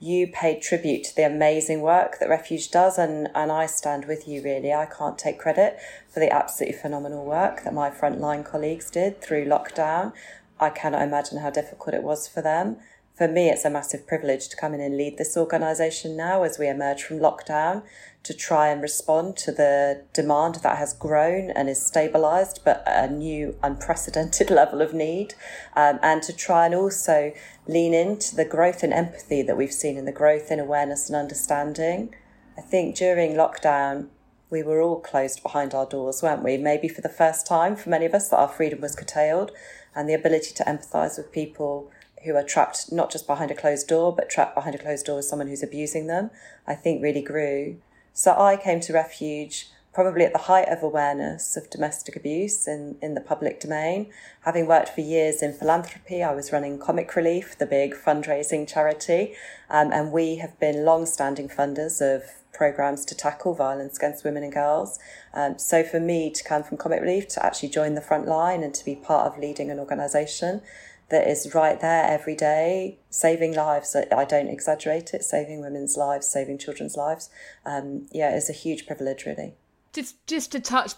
you paid tribute to the amazing work that Refuge does, and, and I stand with you really. I can't take credit for the absolutely phenomenal work that my frontline colleagues did through lockdown. I cannot imagine how difficult it was for them. For me, it's a massive privilege to come in and lead this organisation now as we emerge from lockdown to try and respond to the demand that has grown and is stabilised, but a new unprecedented level of need, um, and to try and also lean into the growth in empathy that we've seen and the growth in awareness and understanding. I think during lockdown, we were all closed behind our doors, weren't we? Maybe for the first time for many of us that our freedom was curtailed. And the ability to empathise with people who are trapped not just behind a closed door, but trapped behind a closed door with someone who's abusing them, I think really grew. So I came to Refuge probably at the height of awareness of domestic abuse in, in the public domain. Having worked for years in philanthropy, I was running Comic Relief, the big fundraising charity, um, and we have been long-standing funders of programmes to tackle violence against women and girls. Um, so for me to come from Comic Relief to actually join the front line and to be part of leading an organisation that is right there every day, saving lives, I don't exaggerate it, saving women's lives, saving children's lives, um, yeah, it's a huge privilege really. Just just to touch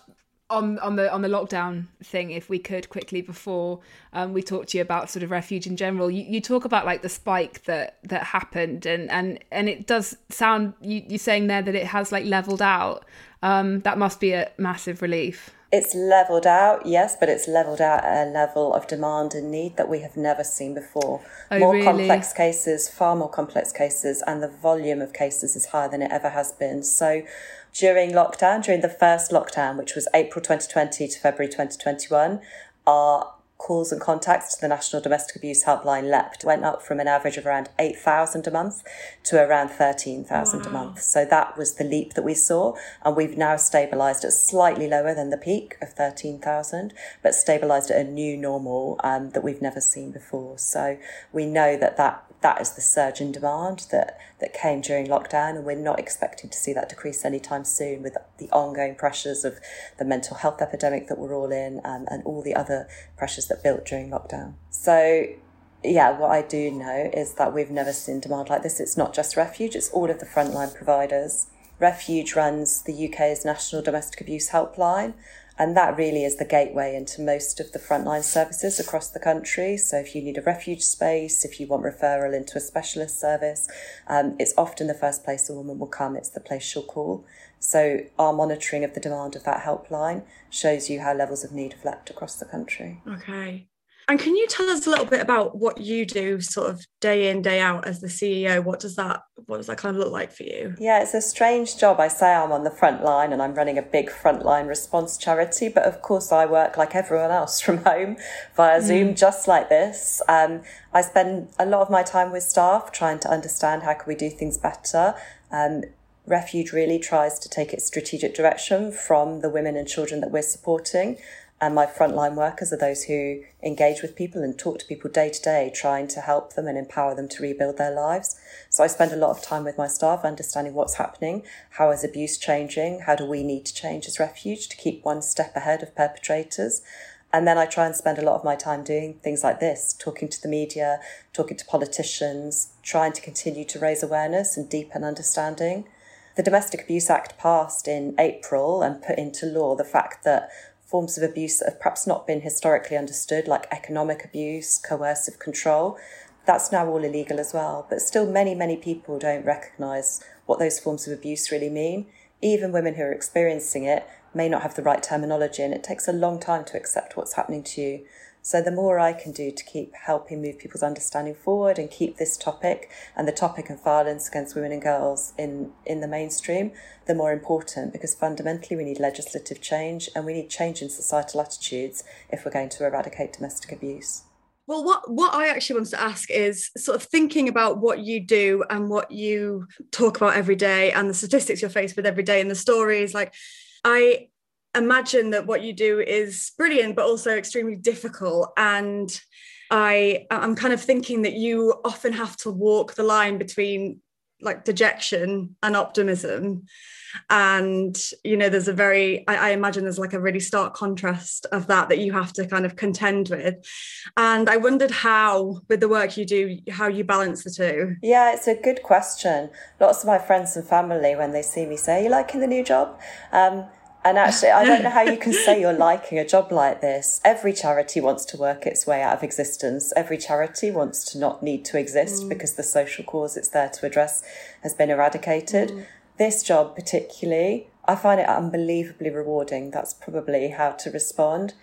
on, on the on the lockdown thing, if we could quickly before um, we talk to you about sort of Refuge in general, you, you talk about like the spike that that happened and and, and it does sound, you, you're saying there that it has like levelled out. Um, that must be a massive relief. It's levelled out, yes, but it's levelled out at a level of demand and need that we have never seen before. Oh, more really? complex cases, far more complex cases, and the volume of cases is higher than it ever has been. So during lockdown, during the first lockdown, which was April twenty twenty to February twenty twenty-one, our calls and contacts to the National Domestic Abuse Helpline leapt, went up from an average of around eight thousand a month to around thirteen thousand wow. a month. So that was the leap that we saw. And we've now stabilised at slightly lower than the peak of thirteen thousand, but stabilised at a new normal um, that we've never seen before. So we know that that, that is the surge in demand that, that came during lockdown. And we're not expecting to see that decrease anytime soon with the ongoing pressures of the mental health epidemic that we're all in, um, and all the other pressures that built during lockdown. So yeah, what I do know is that we've never seen demand like this. It's not just Refuge, it's all of the frontline providers. Refuge runs the U K's National Domestic Abuse Helpline, and that really is the gateway into most of the frontline services across the country. So if you need a refuge space, if you want referral into a specialist service, um, it's often the first place a woman will come, it's the place she'll call. So our monitoring of the demand of that helpline shows you how levels of need have leapt across the country. Okay. And can you tell us a little bit about what you do sort of day in, day out as the C E O? What does that what does that kind of look like for you? Yeah, it's a strange job. I say I'm on the front line and I'm running a big frontline response charity. But of course, I work like everyone else from home via mm. Zoom, just like this. Um, I spend a lot of my time with staff trying to understand how can we do things better. Um, Refuge really tries to take its strategic direction from the women and children that we're supporting. And my frontline workers are those who engage with people and talk to people day to day, trying to help them and empower them to rebuild their lives. So I spend a lot of time with my staff understanding what's happening, how is abuse changing, how do we need to change as Refuge to keep one step ahead of perpetrators. And then I try and spend a lot of my time doing things like this, talking to the media, talking to politicians, trying to continue to raise awareness and deepen understanding. The Domestic Abuse Act passed in April and put into law the fact that forms of abuse that have perhaps not been historically understood, like economic abuse, coercive control, that's now all illegal as well. But still many, many people don't recognise what those forms of abuse really mean. Even women who are experiencing it may not have the right terminology, and it takes a long time to accept what's happening to you. So the more I can do to keep helping move people's understanding forward and keep this topic and the topic of violence against women and girls in, in the mainstream, the more important, because fundamentally we need legislative change and we need change in societal attitudes if we're going to eradicate domestic abuse. Well, what, what I actually want to ask is sort of thinking about what you do and what you talk about every day and the statistics you're faced with every day and the stories. Like, I imagine that what you do is brilliant, but also extremely difficult. And I, I'm kind of thinking that you often have to walk the line between like dejection and optimism. And, you know, there's a very, I, I imagine there's like a really stark contrast of that, that you have to kind of contend with. And I wondered how, with the work you do, how you balance the two. Yeah, it's a good question. Lots of my friends and family, when they see me, say, are you liking the new job? Um, and actually, I don't know how you can say you're liking a job like this. Every charity wants to work its way out of existence. Every charity wants to not need to exist mm. because the social cause it's there to address has been eradicated. Mm. This job particularly, I find it unbelievably rewarding. That's probably how to respond.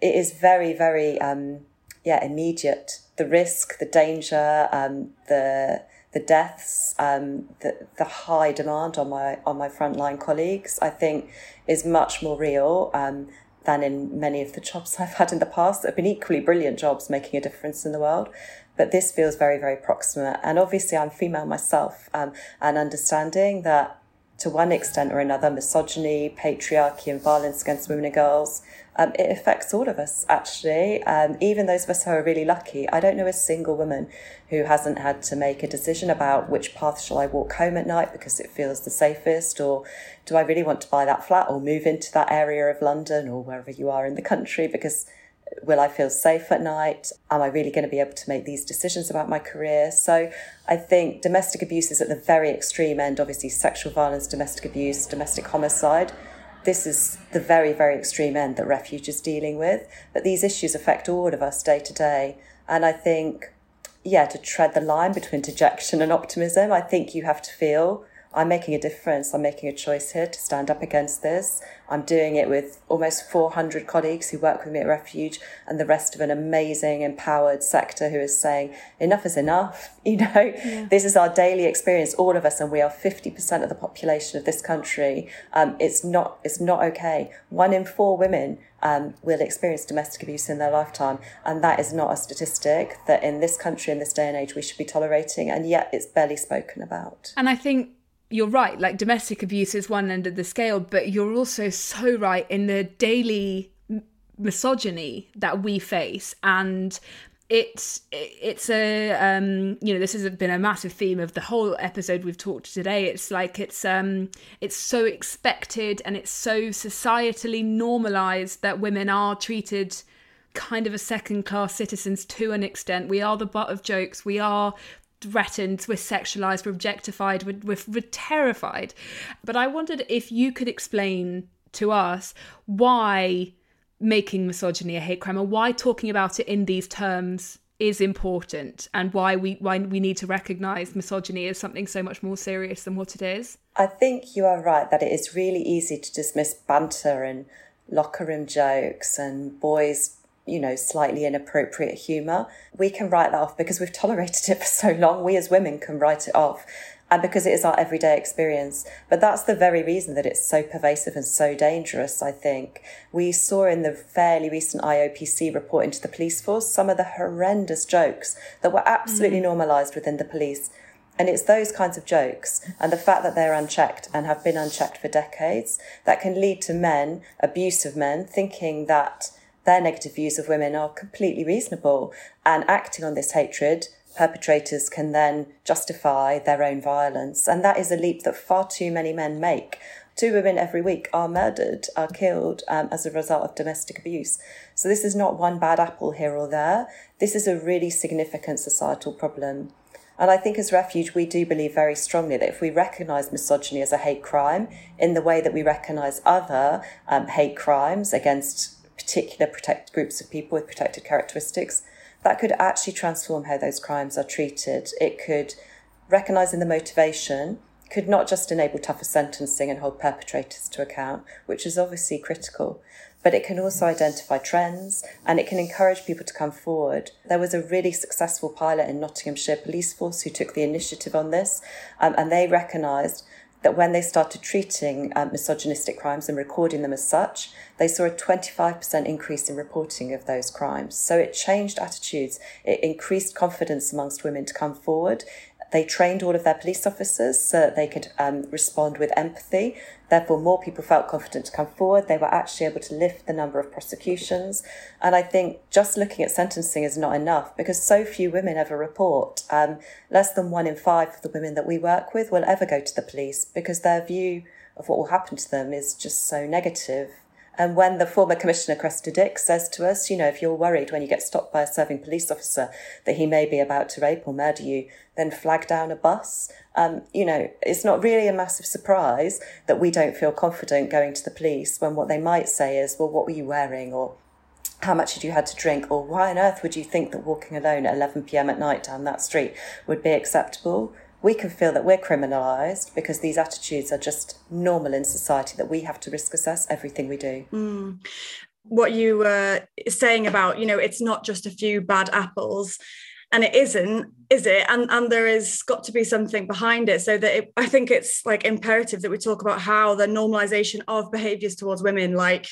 It is very, very, um, yeah, immediate. The risk, the danger, um, the the deaths, um, the the high demand on my on my frontline colleagues, I think, is much more real um, than in many of the jobs I've had in the past. I've been equally brilliant jobs making a difference in the world. But this feels very, very proximate. And obviously, I'm female myself, um, and understanding that, to one extent or another, misogyny, patriarchy and violence against women and girls, um, it affects all of us, actually, um, even those of us who are really lucky. I don't know a single woman who hasn't had to make a decision about which path shall I walk home at night because it feels the safest, or do I really want to buy that flat or move into that area of London or wherever you are in the country because will I feel safe at night? Am I really going to be able to make these decisions about my career? So I think domestic abuse is at the very extreme end, obviously sexual violence, domestic abuse, domestic homicide. This is the very, very extreme end that Refuge is dealing with. But these issues affect all of us day to day. And I think, yeah, to tread the line between dejection and optimism, I think you have to feel I'm making a difference. I'm making a choice here to stand up against this. I'm doing it with almost four hundred colleagues who work with me at Refuge and the rest of an amazing, empowered sector who is saying, enough is enough. You know, yeah. This is our daily experience, all of us, and we are fifty percent of the population of this country. Um, it's not, it's not okay. One in four women um, will experience domestic abuse in their lifetime. And that is not a statistic that in this country, in this day and age, we should be tolerating. And yet it's barely spoken about. And I think, you're right, like domestic abuse is one end of the scale, but you're also so right in the daily misogyny that we face. And it's, it's a, um, you know, this has been a massive theme of the whole episode we've talked today. It's like, it's, um, it's so expected and it's so societally normalized that women are treated kind of as second class citizens to an extent. We are the butt of jokes. We are threatened, we're sexualized, we're objectified, we're, we're, we're terrified. But I wondered if you could explain to us why making misogyny a hate crime and why talking about it in these terms is important and why we why we need to recognize misogyny as something so much more serious than what it is. I think you are right that it is really easy to dismiss banter and locker room jokes and boys, you know, slightly inappropriate humour. We can write that off because we've tolerated it for so long. We as women can write it off and because it is our everyday experience. But that's the very reason that it's so pervasive and so dangerous, I think. We saw in the fairly recent I O P C report into the police force some of the horrendous jokes that were absolutely mm. normalised within the police. And it's those kinds of jokes and the fact that they're unchecked and have been unchecked for decades that can lead to men, abusive men, thinking that their negative views of women are completely reasonable, and acting on this hatred, perpetrators can then justify their own violence. And that is a leap that far too many men make. Two women every week are murdered, are killed um, as a result of domestic abuse. So this is not one bad apple here or there. This is a really significant societal problem. And I think as Refuge, we do believe very strongly that if we recognise misogyny as a hate crime in the way that we recognise other um, hate crimes against particular protected groups of people with protected characteristics, that could actually transform how those crimes are treated. It could, recognising the motivation, could not just enable tougher sentencing and hold perpetrators to account, which is obviously critical, but it can also identify trends and it can encourage people to come forward. There was a really successful pilot in Nottinghamshire Police Force who took the initiative on this, um, and they recognised that when they started treating um, misogynistic crimes and recording them as such, they saw a twenty-five percent increase in reporting of those crimes. So it changed attitudes. It increased confidence amongst women to come forward. They trained all of their police officers so that they could um, respond with empathy. Therefore, more people felt confident to come forward. They were actually able to lift the number of prosecutions. And I think just looking at sentencing is not enough because so few women ever report. Um, less than one in five of the women that we work with will ever go to the police because their view of what will happen to them is just so negative. And when the former Commissioner Cressida Dick says to us, you know, if you're worried when you get stopped by a serving police officer that he may be about to rape or murder you, then flag down a bus. Um, you know, it's not really a massive surprise that we don't feel confident going to the police when what they might say is, well, what were you wearing? Or how much had you had to drink? Or why on earth would you think that walking alone at eleven p.m. at night down that street would be acceptable? We can feel that we're criminalised because these attitudes are just normal in society, that we have to risk assess everything we do. Mm. What you were saying about, you know, it's not just a few bad apples, and it isn't, is it? And and there is got to be something behind it, so that it, I think it's like imperative that we talk about how the normalisation of behaviours towards women, like,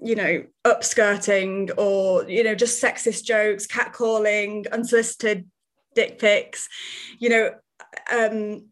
you know, upskirting or, you know, just sexist jokes, catcalling, unsolicited dick pics, you know, Um,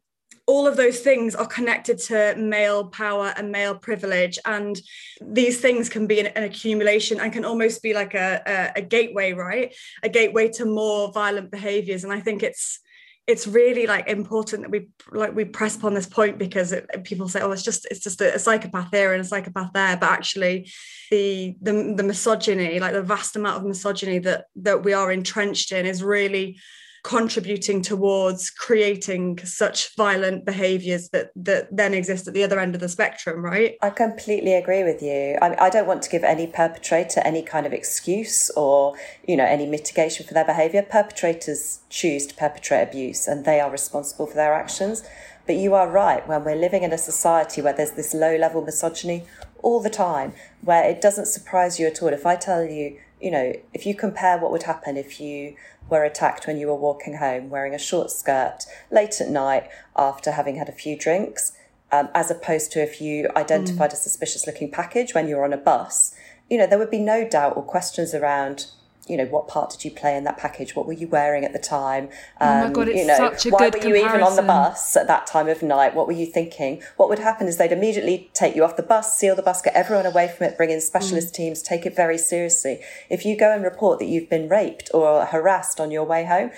all of those things are connected to male power and male privilege, and these things can be an, an accumulation and can almost be like a, a, a gateway, right? A gateway to more violent behaviours. And I think it's it's really like important that we like we press upon this point, because it, people say, oh, it's just it's just a, a psychopath here and a psychopath there, but actually the, the the misogyny, like the vast amount of misogyny that that we are entrenched in, is really contributing towards creating such violent behaviours that that then exist at the other end of the spectrum, right? I completely agree with you. I, I don't want to give any perpetrator any kind of excuse or, you know, any mitigation for their behaviour. Perpetrators choose to perpetrate abuse and they are responsible for their actions. But you are right, when we're living in a society where there's this low-level misogyny all the time, where it doesn't surprise you at all. If I tell you, you know, if you compare what would happen if you were attacked when you were walking home wearing a short skirt late at night after having had a few drinks, um, as opposed to if you identified mm. a suspicious looking package when you were on a bus, you know, there would be no doubt or questions around, you know, what part did you play in that package? What were you wearing at the time? Um, oh my God, it's you know, such a good comparison. Why were you even on the bus at that time of night? What were you thinking? What would happen is they'd immediately take you off the bus, seal the bus, get everyone away from it, bring in specialist mm. teams, take it very seriously. If you go and report that you've been raped or harassed on your way home,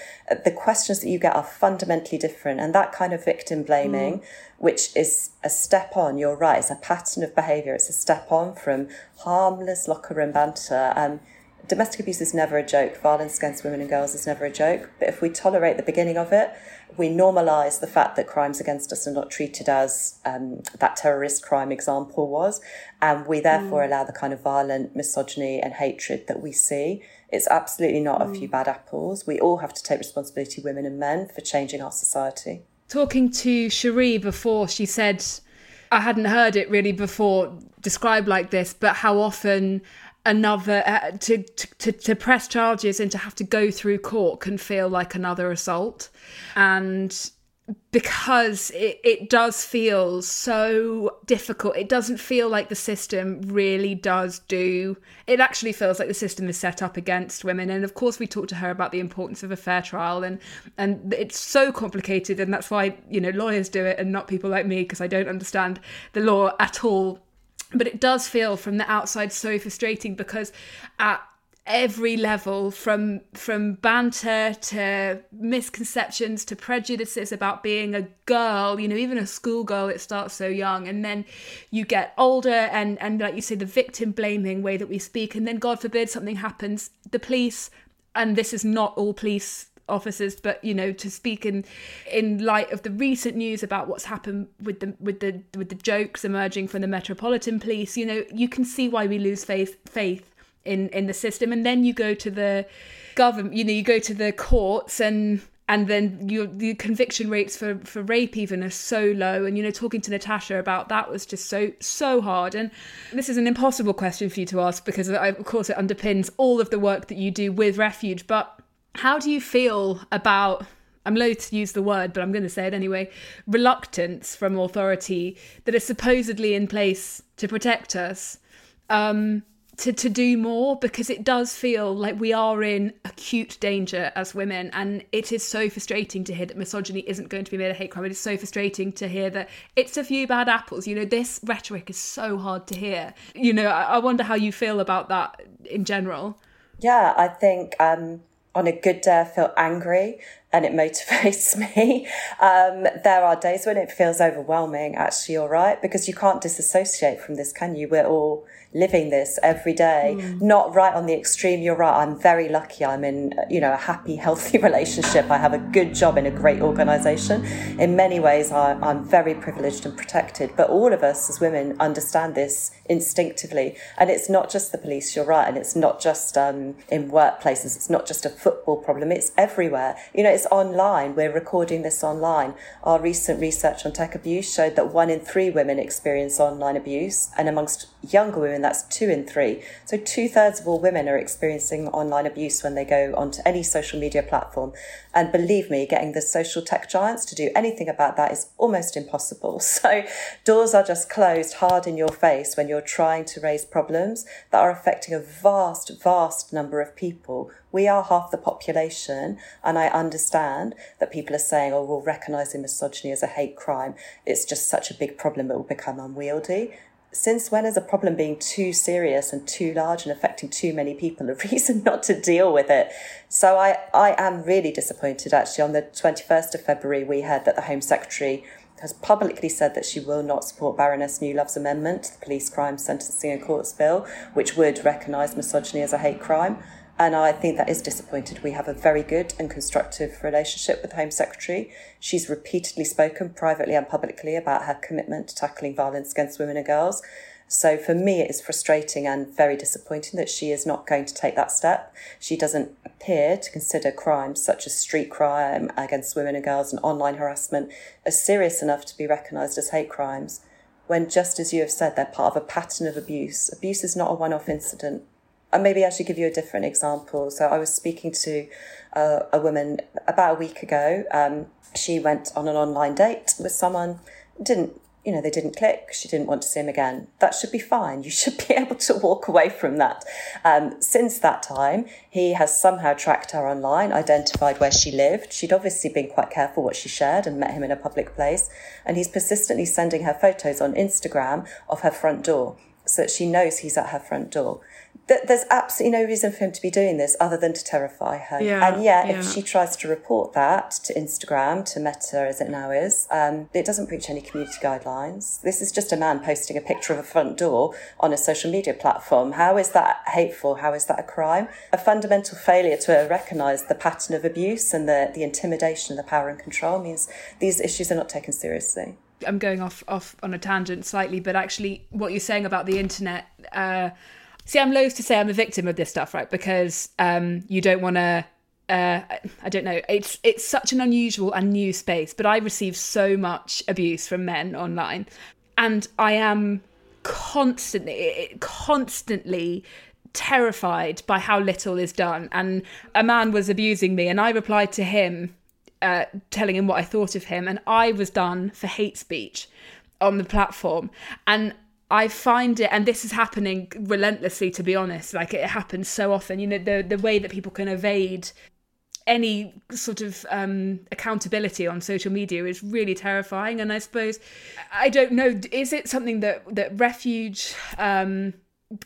the questions that you get are fundamentally different. And that kind of victim blaming, mm. which is a step on, you're right, it's a pattern of behaviour. It's a step on from harmless locker room banter. Um, Domestic abuse is never a joke. Violence against women and girls is never a joke. But if we tolerate the beginning of it, we normalise the fact that crimes against us are not treated as um, that terrorist crime example was. And we therefore mm. allow the kind of violent misogyny and hatred that we see. It's absolutely not mm. a few bad apples. We all have to take responsibility, women and men, for changing our society. Talking to Cherie before, she said, I hadn't heard it really before described like this, but how often another uh, to, to to press charges and to have to go through court can feel like another assault, and because it, it does feel so difficult. It doesn't feel like the system really does do. It actually feels like the system is set up against women. And of course, we talked to her about the importance of a fair trial, and and it's so complicated. And that's why, you know, lawyers do it and not people like me, because I don't understand the law at all. But it does feel from the outside so frustrating, because at every level, from from banter to misconceptions to prejudices about being a girl, you know, even a schoolgirl, it starts so young. And then you get older and, and like you say, the victim blaming way that we speak. And then, God forbid, something happens. The police, and this is not all police officers, but, you know, to speak in in light of the recent news about what's happened with the with the with the jokes emerging from the Metropolitan Police, you know, you can see why we lose faith faith in in the system. And then you go to the government, you know, you go to the courts, and and then your the conviction rates for for rape even are so low. And, you know, talking to Natasha about that was just so so hard. And this is an impossible question for you to ask, because I, of course it underpins all of the work that you do with Refuge, but how do you feel about I'm loath to use the word, but I'm going to say it anyway, reluctance from authority that is supposedly in place to protect us, um, to, to do more, because it does feel like we are in acute danger as women. And it is so frustrating to hear that misogyny isn't going to be made a hate crime. It is so frustrating to hear that it's a few bad apples. You know, this rhetoric is so hard to hear. You know, I, I wonder how you feel about that in general. Yeah, I think... Um... On a good day, I feel angry and it motivates me. Um, there are days when it feels overwhelming, actually, all right, because you can't disassociate from this, can you? We're all living this every day. Mm. Not right on the extreme, you're right. I'm very lucky. I'm in, you know, a happy, healthy relationship. I have a good job in a great organisation. In many ways, I, I'm very privileged and protected. But all of us as women understand this instinctively. And it's not just the police, you're right. And it's not just um, in workplaces. It's not just a football problem. It's everywhere. You know, it's online. We're recording this online. Our recent research on tech abuse showed that one in three women experience online abuse, and amongst younger women, that's two in three. So two-thirds of all women are experiencing online abuse when they go onto any social media platform. And believe me, getting the social tech giants to do anything about that is almost impossible. So doors are just closed hard in your face when you're trying to raise problems that are affecting a vast, vast number of people. We are half the population, and I understand that people are saying, oh, we'll recognise misogyny as a hate crime. It's just such a big problem, it will become unwieldy. Since when is a problem being too serious and too large and affecting too many people a reason not to deal with it? So I, I am really disappointed, actually. On the twenty-first of February, we heard that the Home Secretary has publicly said that she will not support Baroness Newlove's amendment to the Police Crime Sentencing and Courts Bill, which would recognise misogyny as a hate crime. And I think that is disappointed. We have a very good and constructive relationship with the Home Secretary. She's repeatedly spoken privately and publicly about her commitment to tackling violence against women and girls. So for me, it is frustrating and very disappointing that she is not going to take that step. She doesn't appear to consider crimes such as street crime against women and girls and online harassment as serious enough to be recognised as hate crimes, when, just as you have said, they're part of a pattern of abuse. Abuse is not a one-off incident. And maybe I should give you a different example. So I was speaking to uh, a woman about a week ago. Um, she went on an online date with someone, didn't, you know, they didn't click. She didn't want to see him again. That should be fine. You should be able to walk away from that. Um, since that time, he has somehow tracked her online, identified where she lived. She'd obviously been quite careful what she shared and met him in a public place. And he's persistently sending her photos on Instagram of her front door, so that she knows he's at her front door. There's absolutely no reason for him to be doing this other than to terrify her. Yeah, and yet, yeah. If she tries to report that to Instagram, to Meta as it now is, um, it doesn't breach any community guidelines. This is just a man posting a picture of a front door on a social media platform. How is that hateful? How is that a crime? A fundamental failure to recognise the pattern of abuse and the, the intimidation, the power and control means these issues are not taken seriously. I'm going off, off on a tangent slightly, but actually what you're saying about the internet... Uh, See, I'm loath to say I'm a victim of this stuff, right? Because um, you don't want to, uh, I don't know, it's it's such an unusual and new space, but I receive so much abuse from men online. And I am constantly, constantly terrified by how little is done. And a man was abusing me and I replied to him, uh, telling him what I thought of him. And I was done for hate speech on the platform. And I find it, and this is happening relentlessly, to be honest, like it happens so often, you know, the, the way that people can evade any sort of um, accountability on social media is really terrifying. And I suppose, I don't know, is it something that, that Refuge um,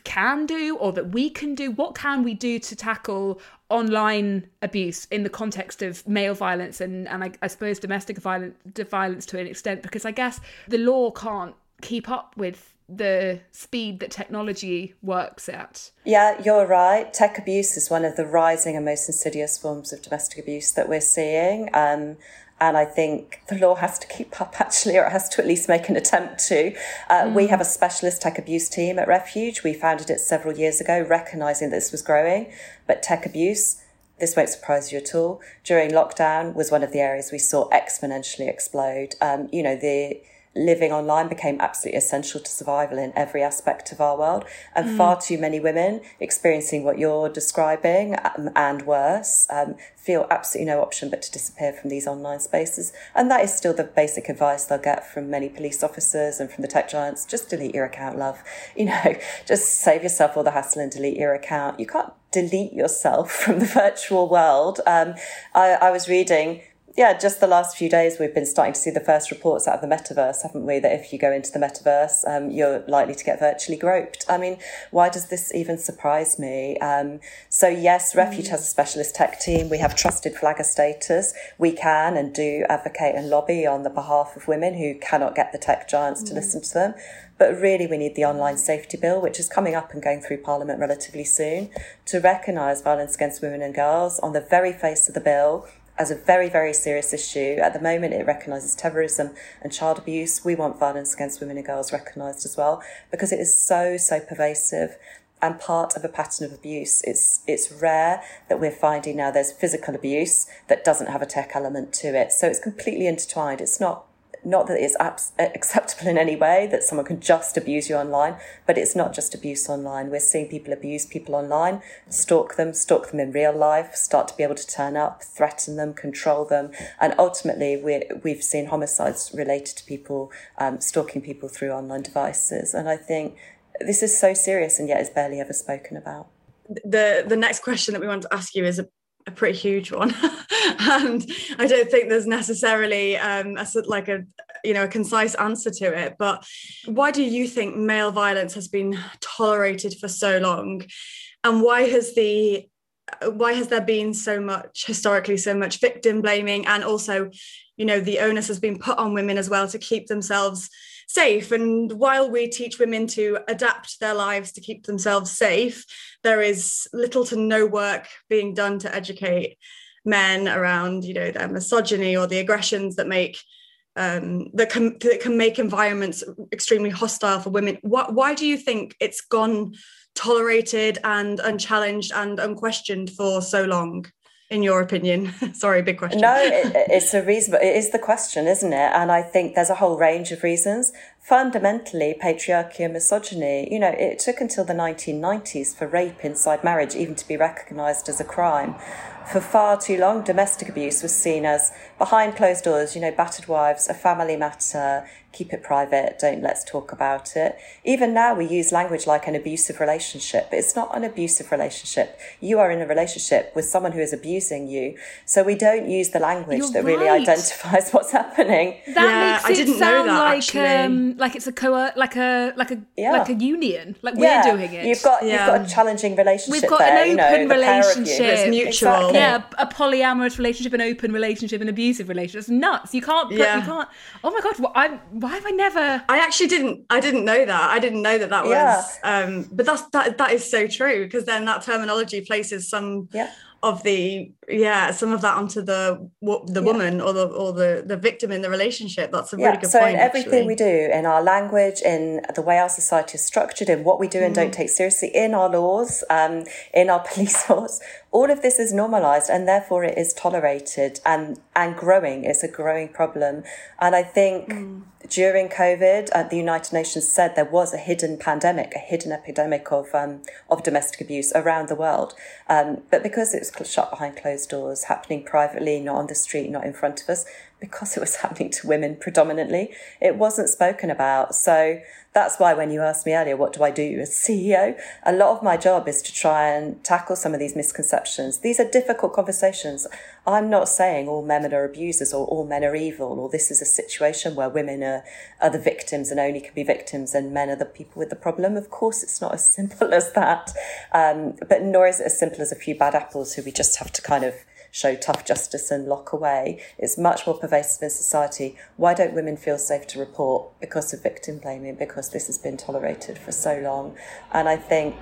can do or that we can do? What can we do to tackle online abuse in the context of male violence and, and I, I suppose domestic violence, violence to an extent? Because I guess the law can't keep up with the speed that technology works at. Yeah, you're right. Tech abuse is one of the rising and most insidious forms of domestic abuse that we're seeing. Um, and I think the law has to keep up, actually, or it has to at least make an attempt to. Uh, mm. We have a specialist tech abuse team at Refuge. We founded it several years ago, recognising that this was growing. But tech abuse, this won't surprise you at all, during lockdown was one of the areas we saw exponentially explode. Um, you know, the living online became absolutely essential to survival in every aspect of our world. And mm. far too many women experiencing what you're describing um, and worse um, feel absolutely no option but to disappear from these online spaces. And that is still the basic advice they'll get from many police officers and from the tech giants. Just delete your account, love. You know, just save yourself all the hassle and delete your account. You can't delete yourself from the virtual world. Um, I, I was reading... Yeah, just the last few days, we've been starting to see the first reports out of the metaverse, haven't we? That if you go into the metaverse, um, you're likely to get virtually groped. I mean, why does this even surprise me? Um, so yes, Refuge has a specialist tech team. We have trusted flagger status. We can and do advocate and lobby on the behalf of women who cannot get the tech giants to mm. listen to them. But really, we need the online safety bill, which is coming up and going through Parliament relatively soon, to recognise violence against women and girls on the very face of the bill as a very, very serious issue. At the moment, it recognises terrorism and child abuse. We want violence against women and girls recognised as well, because it is so, so pervasive and part of a pattern of abuse. It's it's rare that we're finding now there's physical abuse that doesn't have a tech element to it. So it's completely intertwined. It's not not that it's abs- acceptable in any way that someone can just abuse you online, but it's not just abuse online. We're seeing people abuse people online, stalk them, stalk them in real life, start to be able to turn up, threaten them, control them. And ultimately, we're, we've seen homicides related to people um, stalking people through online devices. And I think this is so serious and yet is barely ever spoken about. The, the next question that we want to ask you is a a pretty huge one and I don't think there's necessarily um a, like a you know a concise answer to it, but why do you think male violence has been tolerated for so long, and why has the why has there been so much historically so much victim blaming, and also you know the onus has been put on women as well to keep themselves safe? And while we teach women to adapt their lives to keep themselves safe, there is little to no work being done to educate men around, you know, their misogyny or the aggressions that make um, that can that can make environments extremely hostile for women. Why, why do you think it's gone tolerated and unchallenged and unquestioned for so long? In your opinion? Sorry, big question. No, it, it's a reason, but it is the question, isn't it? And I think there's a whole range of reasons. Fundamentally, patriarchy and misogyny, you know, it took until the nineteen nineties for rape inside marriage even to be recognised as a crime. For far too long, domestic abuse was seen as behind closed doors, you know, battered wives, a family matter, keep it private, don't let's talk about it. Even now we use language like an abusive relationship, but it's not an abusive relationship. You are in a relationship with someone who is abusing you. So we don't use the language You're that right. really identifies what's happening. That yeah, makes it I didn't sound know that, like actually. um like it's a co like a like a yeah. like a union, like yeah. we're doing it. You've got yeah. you've got a challenging relationship. We've got there, an open you know, relationship. It's mutual. Exactly. Yeah, a polyamorous relationship, an open relationship, an abusive relationship. It's nuts. You can't. Put, yeah. You can't. Oh my god. Well, I. Why have I never? I actually didn't. I didn't know that. I didn't know that that was. Yeah. Um, but that's that. That is so true, because then that terminology places some. Yeah. Of the yeah, some of that onto the the yeah. woman or the or the, the victim in the relationship. That's a really yeah. good so point. So in everything actually. we do, in our language, in the way our society is structured, in what we do and mm-hmm. don't take seriously, in our laws, um, in our police laws, all of this is normalised, and therefore it is tolerated and and growing. It's a growing problem, and I think. Mm. During COVID, uh, the United Nations said there was a hidden pandemic, a hidden epidemic of um, of domestic abuse around the world. Um, but because it was shut behind closed doors, happening privately, not on the street, not in front of us, because it was happening to women predominantly, it wasn't spoken about. So that's why when you asked me earlier, what do I do as C E O? A lot of my job is to try and tackle some of these misconceptions. These are difficult conversations. I'm not saying all men are abusers or all men are evil, or this is a situation where women are, are the victims and only can be victims and men are the people with the problem. Of course, it's not as simple as that. Um, but nor is it as simple as a few bad apples who we just have to kind of show tough justice and lock away. It's much more pervasive in society. Why don't women feel safe to report? Because of victim blaming, because this has been tolerated for so long. And I think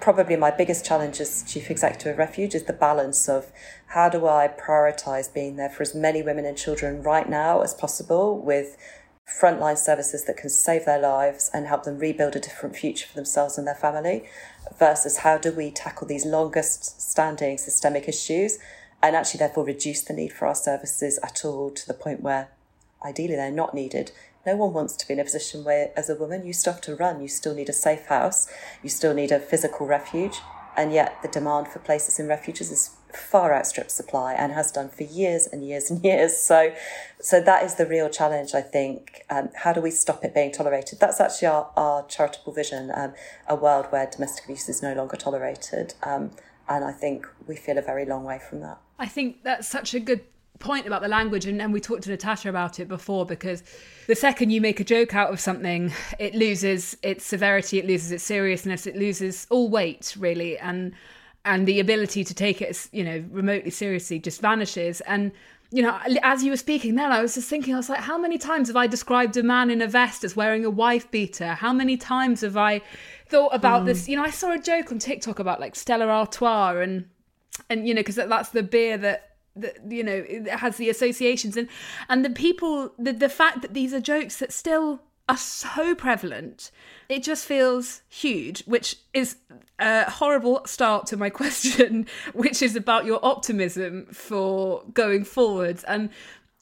probably my biggest challenge as Chief Executive of Refuge is the balance of how do I prioritise being there for as many women and children right now as possible with frontline services that can save their lives and help them rebuild a different future for themselves and their family, versus how do we tackle these longest standing systemic issues and actually therefore reduce the need for our services at all to the point where ideally they're not needed No one wants to be in a position where, as a woman, you still have to run. You still need a safe house. You still need a physical refuge. And yet the demand for places in refuges is far outstrips supply and has done for years and years and years. So so that is the real challenge, I think. Um, how do we stop it being tolerated? That's actually our, our charitable vision, um, a world where domestic abuse is no longer tolerated. Um, and I think we feel a very long way from that. I think that's such a good point about the language, and, and we talked to Natasha about it before, because the second you make a joke out of something, it loses its severity, it loses its seriousness, it loses all weight, really, and and the ability to take it, you know, remotely seriously just vanishes. And you know, as you were speaking then, I was just thinking, I was like, how many times have I described a man in a vest as wearing a wife beater? How many times have I thought about mm. this? You know, I saw a joke on TikTok about like Stella Artois, and and you know, because that's the beer that, that you know, it has the associations, and and the people, the, the fact that these are jokes that still are so prevalent, it just feels huge, which is a horrible start to my question, which is about your optimism for going forwards. And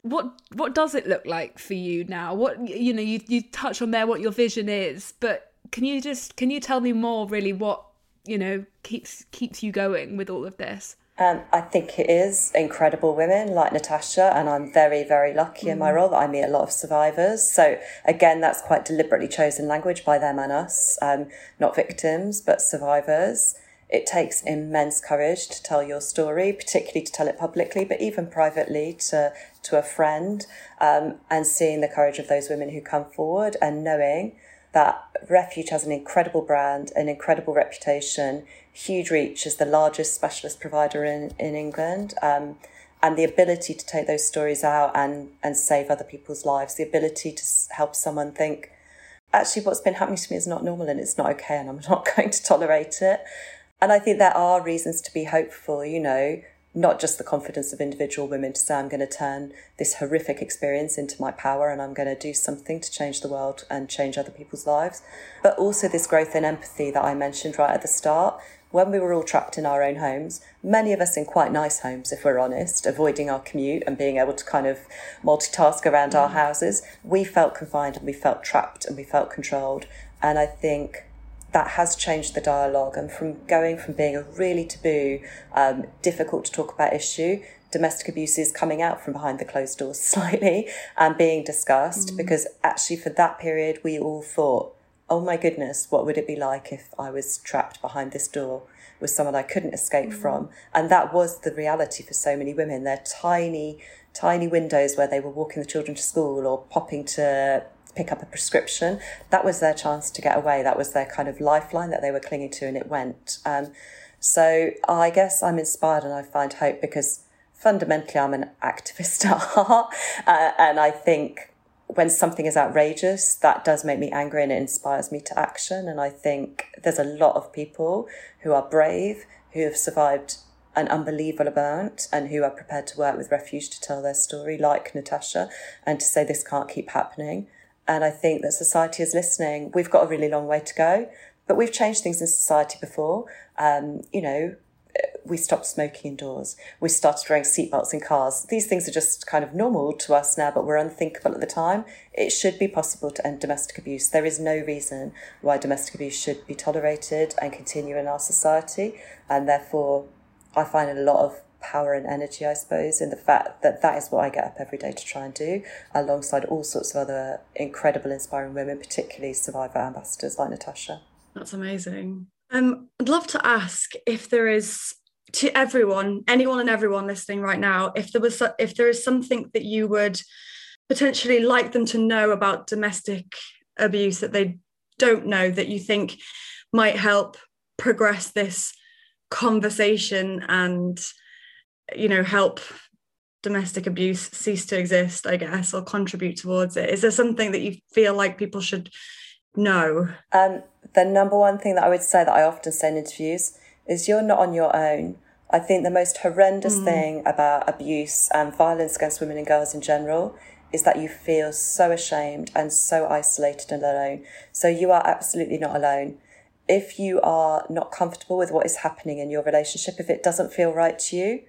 what what does it look like for you now? What, you know, you, you touch on there what your vision is, but can you just can you tell me more really what, you know, keeps keeps you going with all of this? Um, I think it is incredible women like Natasha, and I'm very, very lucky in my role that I meet a lot of survivors. So again, that's quite deliberately chosen language by them and us, um, not victims, but survivors. It takes immense courage to tell your story, particularly to tell it publicly, but even privately to, to a friend, um, and seeing the courage of those women who come forward and knowing that Refuge has an incredible brand, an incredible reputation, huge reach as the largest specialist provider in, in England, um, and the ability to take those stories out and, and save other people's lives, the ability to help someone think, actually, what's been happening to me is not normal and it's not okay and I'm not going to tolerate it. And I think there are reasons to be hopeful, you know, not just the confidence of individual women to say, I'm going to turn this horrific experience into my power and I'm going to do something to change the world and change other people's lives, but also this growth in empathy that I mentioned right at the start. When we were all trapped in our own homes, many of us in quite nice homes, if we're honest, avoiding our commute and being able to kind of multitask around mm. our houses, we felt confined and we felt trapped and we felt controlled. And I think that has changed the dialogue, and from going from being a really taboo, um, difficult to talk about issue, domestic abuse is coming out from behind the closed doors slightly and being discussed mm. because actually for that period we all thought, oh my goodness, what would it be like if I was trapped behind this door with someone I couldn't escape mm. from? And that was the reality for so many women. Their tiny, tiny windows where they were walking the children to school or popping to pick up a prescription, that was their chance to get away. That was their kind of lifeline that they were clinging to, and it went. Um, so I guess I'm inspired and I find hope because fundamentally I'm an activist at heart, uh, and I think when something is outrageous, that does make me angry and it inspires me to action. And I think there's a lot of people who are brave, who have survived an unbelievable amount and who are prepared to work with Refuge to tell their story, like Natasha, and to say this can't keep happening. And I think that society is listening. We've got a really long way to go, but we've changed things in society before. Um, you know, we stopped smoking indoors. We started wearing seatbelts in cars. These things are just kind of normal to us now, but were unthinkable at the time. It should be possible to end domestic abuse. There is no reason why domestic abuse should be tolerated and continue in our society. And therefore, I find a lot of power and energy, I suppose, in the fact that that is what I get up every day to try and do, alongside all sorts of other incredible, inspiring women, particularly survivor ambassadors like Natasha. That's amazing. Um, I'd love to ask if there is, to everyone, anyone and everyone listening right now, if there was, if there is something that you would potentially like them to know about domestic abuse that they don't know, that you think might help progress this conversation and, you know, help domestic abuse cease to exist, I guess, or contribute towards it. Is there something that you feel like people should know? Um, the number one thing that I would say, that I often say in interviews, is you're not on your own. I think the most horrendous mm. thing about abuse and violence against women and girls in general is that you feel so ashamed and so isolated and alone. So you are absolutely not alone. If you are not comfortable with what is happening in your relationship, if it doesn't feel right to you,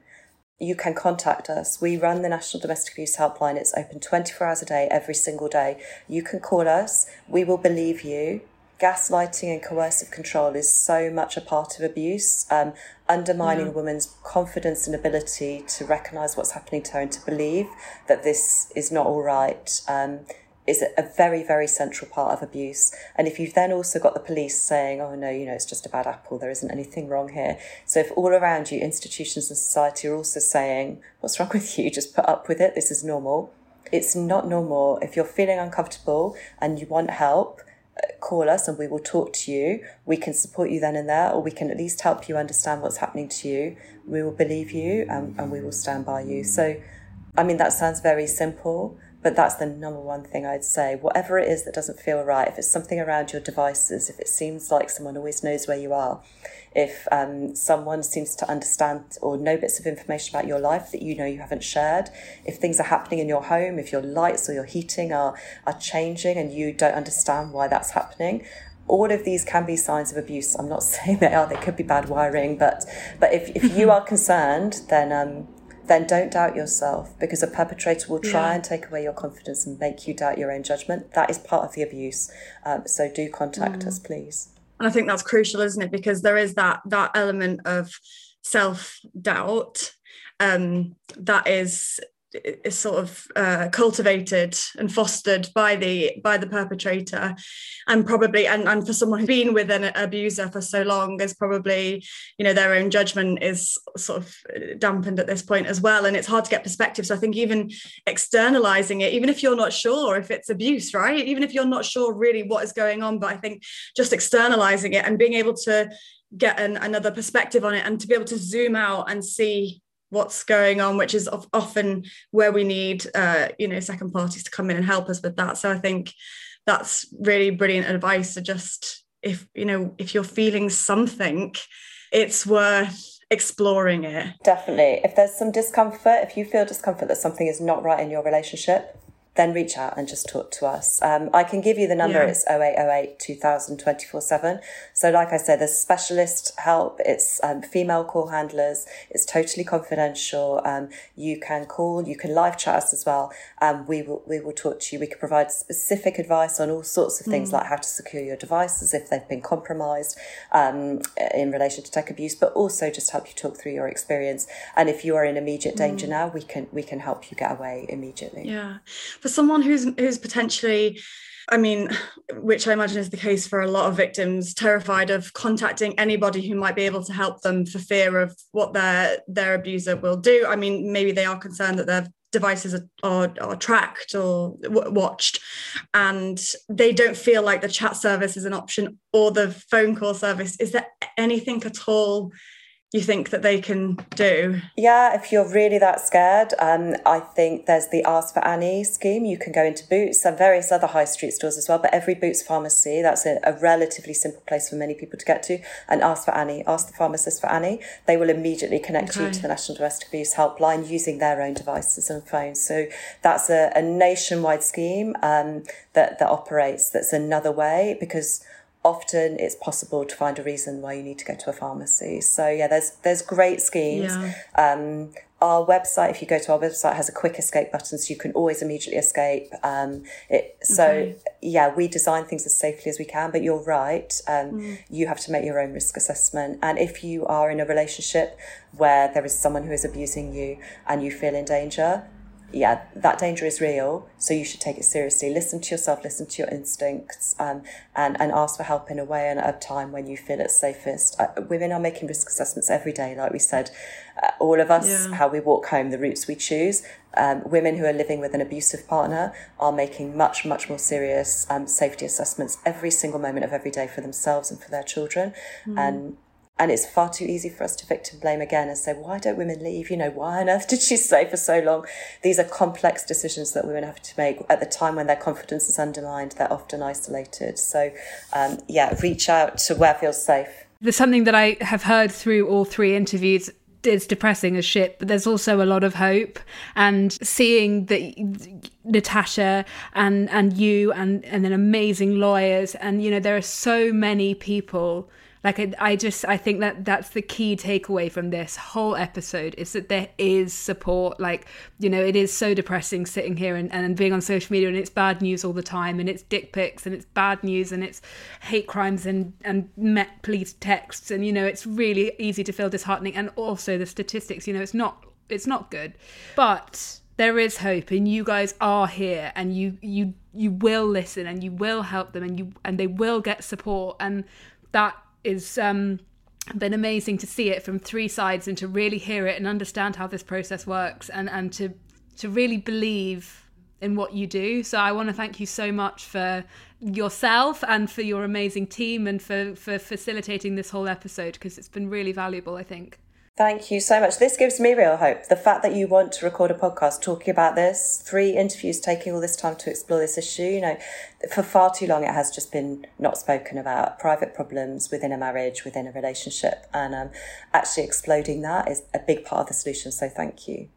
you can contact us. We run the National Domestic Abuse Helpline. It's open twenty-four hours a day, every single day. You can call us. We will believe you. Gaslighting and coercive control is so much a part of abuse, um, undermining mm. a woman's confidence and ability to recognise what's happening to her and to believe that this is not all right. Um, is a very, very central part of abuse. And if you've then also got the police saying, oh no, you know, it's just a bad apple, there isn't anything wrong here. So if all around you, institutions and society are also saying, what's wrong with you? Just put up with it. This is normal. It's not normal. If you're feeling uncomfortable and you want help, call us and we will talk to you. We can support you then and there, or we can at least help you understand what's happening to you. We will believe you and, and we will stand by you. So, I mean, that sounds very simple, but that's the number one thing I'd say. Whatever it is that doesn't feel right, if it's something around your devices, if it seems like someone always knows where you are, if um, someone seems to understand or know bits of information about your life that you know you haven't shared, if things are happening in your home, if your lights or your heating are, are changing and you don't understand why that's happening, all of these can be signs of abuse. I'm not saying they are, they could be bad wiring, but but if, if you are concerned, then... Um, then don't doubt yourself, because a perpetrator will try yeah. and take away your confidence and make you doubt your own judgment. That is part of the abuse. Um, so do contact mm. us, please. And I think that's crucial, isn't it? Because there is that that element of self-doubt um, that is, is sort of uh, cultivated and fostered by the by the perpetrator, and probably and, and for someone who's been with an abuser for so long, is probably, you know, their own judgment is sort of dampened at this point as well, and it's hard to get perspective. So I think even externalizing it, even if you're not sure if it's abuse, right, even if you're not sure really what is going on, but I think just externalizing it and being able to get an, another perspective on it, and to be able to zoom out and see what's going on, which is often where we need, uh, you know, second parties to come in and help us with that. So I think that's really brilliant advice. So just, if, you know, if you're feeling something, it's worth exploring it. Definitely. If there's some discomfort, if you feel discomfort that something is not right in your relationship, then reach out and just talk to us. Um, I can give you the number. Yeah. It's oh eight oh eight two thousand twenty-four seven. So like I said, there's specialist help. It's um, female call handlers. It's totally confidential. Um, you can call, you can live chat us as well. Um, we will we will talk to you. We can provide specific advice on all sorts of things, mm. like how to secure your devices if they've been compromised um, in relation to tech abuse, but also just help you talk through your experience. And if you are in immediate danger mm. now, we can we can help you get away immediately. Yeah. For someone who's who's potentially, I mean, which I imagine is the case for a lot of victims, terrified of contacting anybody who might be able to help them for fear of what their their abuser will do. I mean, maybe they are concerned that their devices are, are, are tracked or w- watched, and they don't feel like the chat service is an option or the phone call service. Is there anything at all you think that they can do? Yeah, if you're really that scared, um, I think there's the Ask for Annie scheme. You can go into Boots and various other high street stores as well, but every Boots pharmacy, that's a, a relatively simple place for many people to get to, and ask for Annie. Ask the pharmacist for Annie. They will immediately connect okay. you to the National Domestic Abuse Helpline using their own devices and phones. So that's a, a nationwide scheme um, that, that operates. That's another way, because often it's possible to find a reason why you need to go to a pharmacy. So yeah, there's there's great schemes. Yeah. Um, our website, if you go to our website, has a quick escape button, so you can always immediately escape. Um, it, so okay. yeah, we design things as safely as we can, but you're right. Um, mm. You have to make your own risk assessment. And if you are in a relationship where there is someone who is abusing you and you feel in danger, yeah, that danger is real, so you should take it seriously. Listen to yourself, listen to your instincts, um, and, and ask for help in a way and at a time when you feel it's safest. Uh, women are making risk assessments every day, like we said. Uh, all of us, yeah. how we walk home, the routes we choose. Um, women who are living with an abusive partner are making much, much more serious um, safety assessments every single moment of every day for themselves and for their children. Mm. And And it's far too easy for us to victim blame again and say, why don't women leave? You know, why on earth did she stay for so long? These are complex decisions that women have to make at the time when their confidence is undermined. They're often isolated. So, um, yeah, reach out to where it feels safe. There's something that I have heard through all three interviews. It's depressing as shit, but there's also a lot of hope, and seeing that Natasha and, and you and, and then amazing lawyers, and, you know, there are so many people Like, I, I just, I think that that's the key takeaway from this whole episode, is that there is support. Like, you know, it is so depressing sitting here and, and being on social media, and it's bad news all the time, and it's dick pics, and it's bad news, and it's hate crimes, and, and met police texts. And, you know, it's really easy to feel disheartening. And also the statistics, you know, it's not, it's not good, but there is hope, and you guys are here, and you, you, you will listen, and you will help them, and you, and they will get support. And that is, um, been amazing to see it from three sides, and to really hear it and understand how this process works, and, and to, to really believe in what you do. So I want to thank you so much for yourself and for your amazing team, and for, for facilitating this whole episode, because it's been really valuable, I think. Thank you so much. This gives me real hope. The fact that you want to record a podcast talking about this, three interviews, taking all this time to explore this issue, you know, for far too long it has just been not spoken about. Private problems within a marriage, within a relationship, and um, actually exploding that is a big part of the solution. So thank you.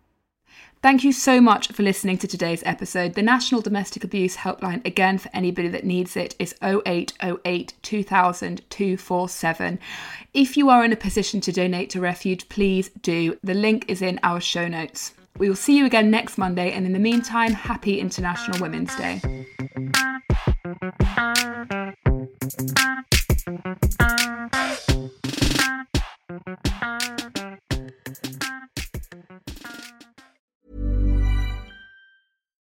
Thank you so much for listening to today's episode. The National Domestic Abuse Helpline, again, for anybody that needs it, is oh eight oh eight two thousand two forty-seven. If you are in a position to donate to Refuge, please do. The link is in our show notes. We will see you again next Monday, and in the meantime, happy International Women's Day.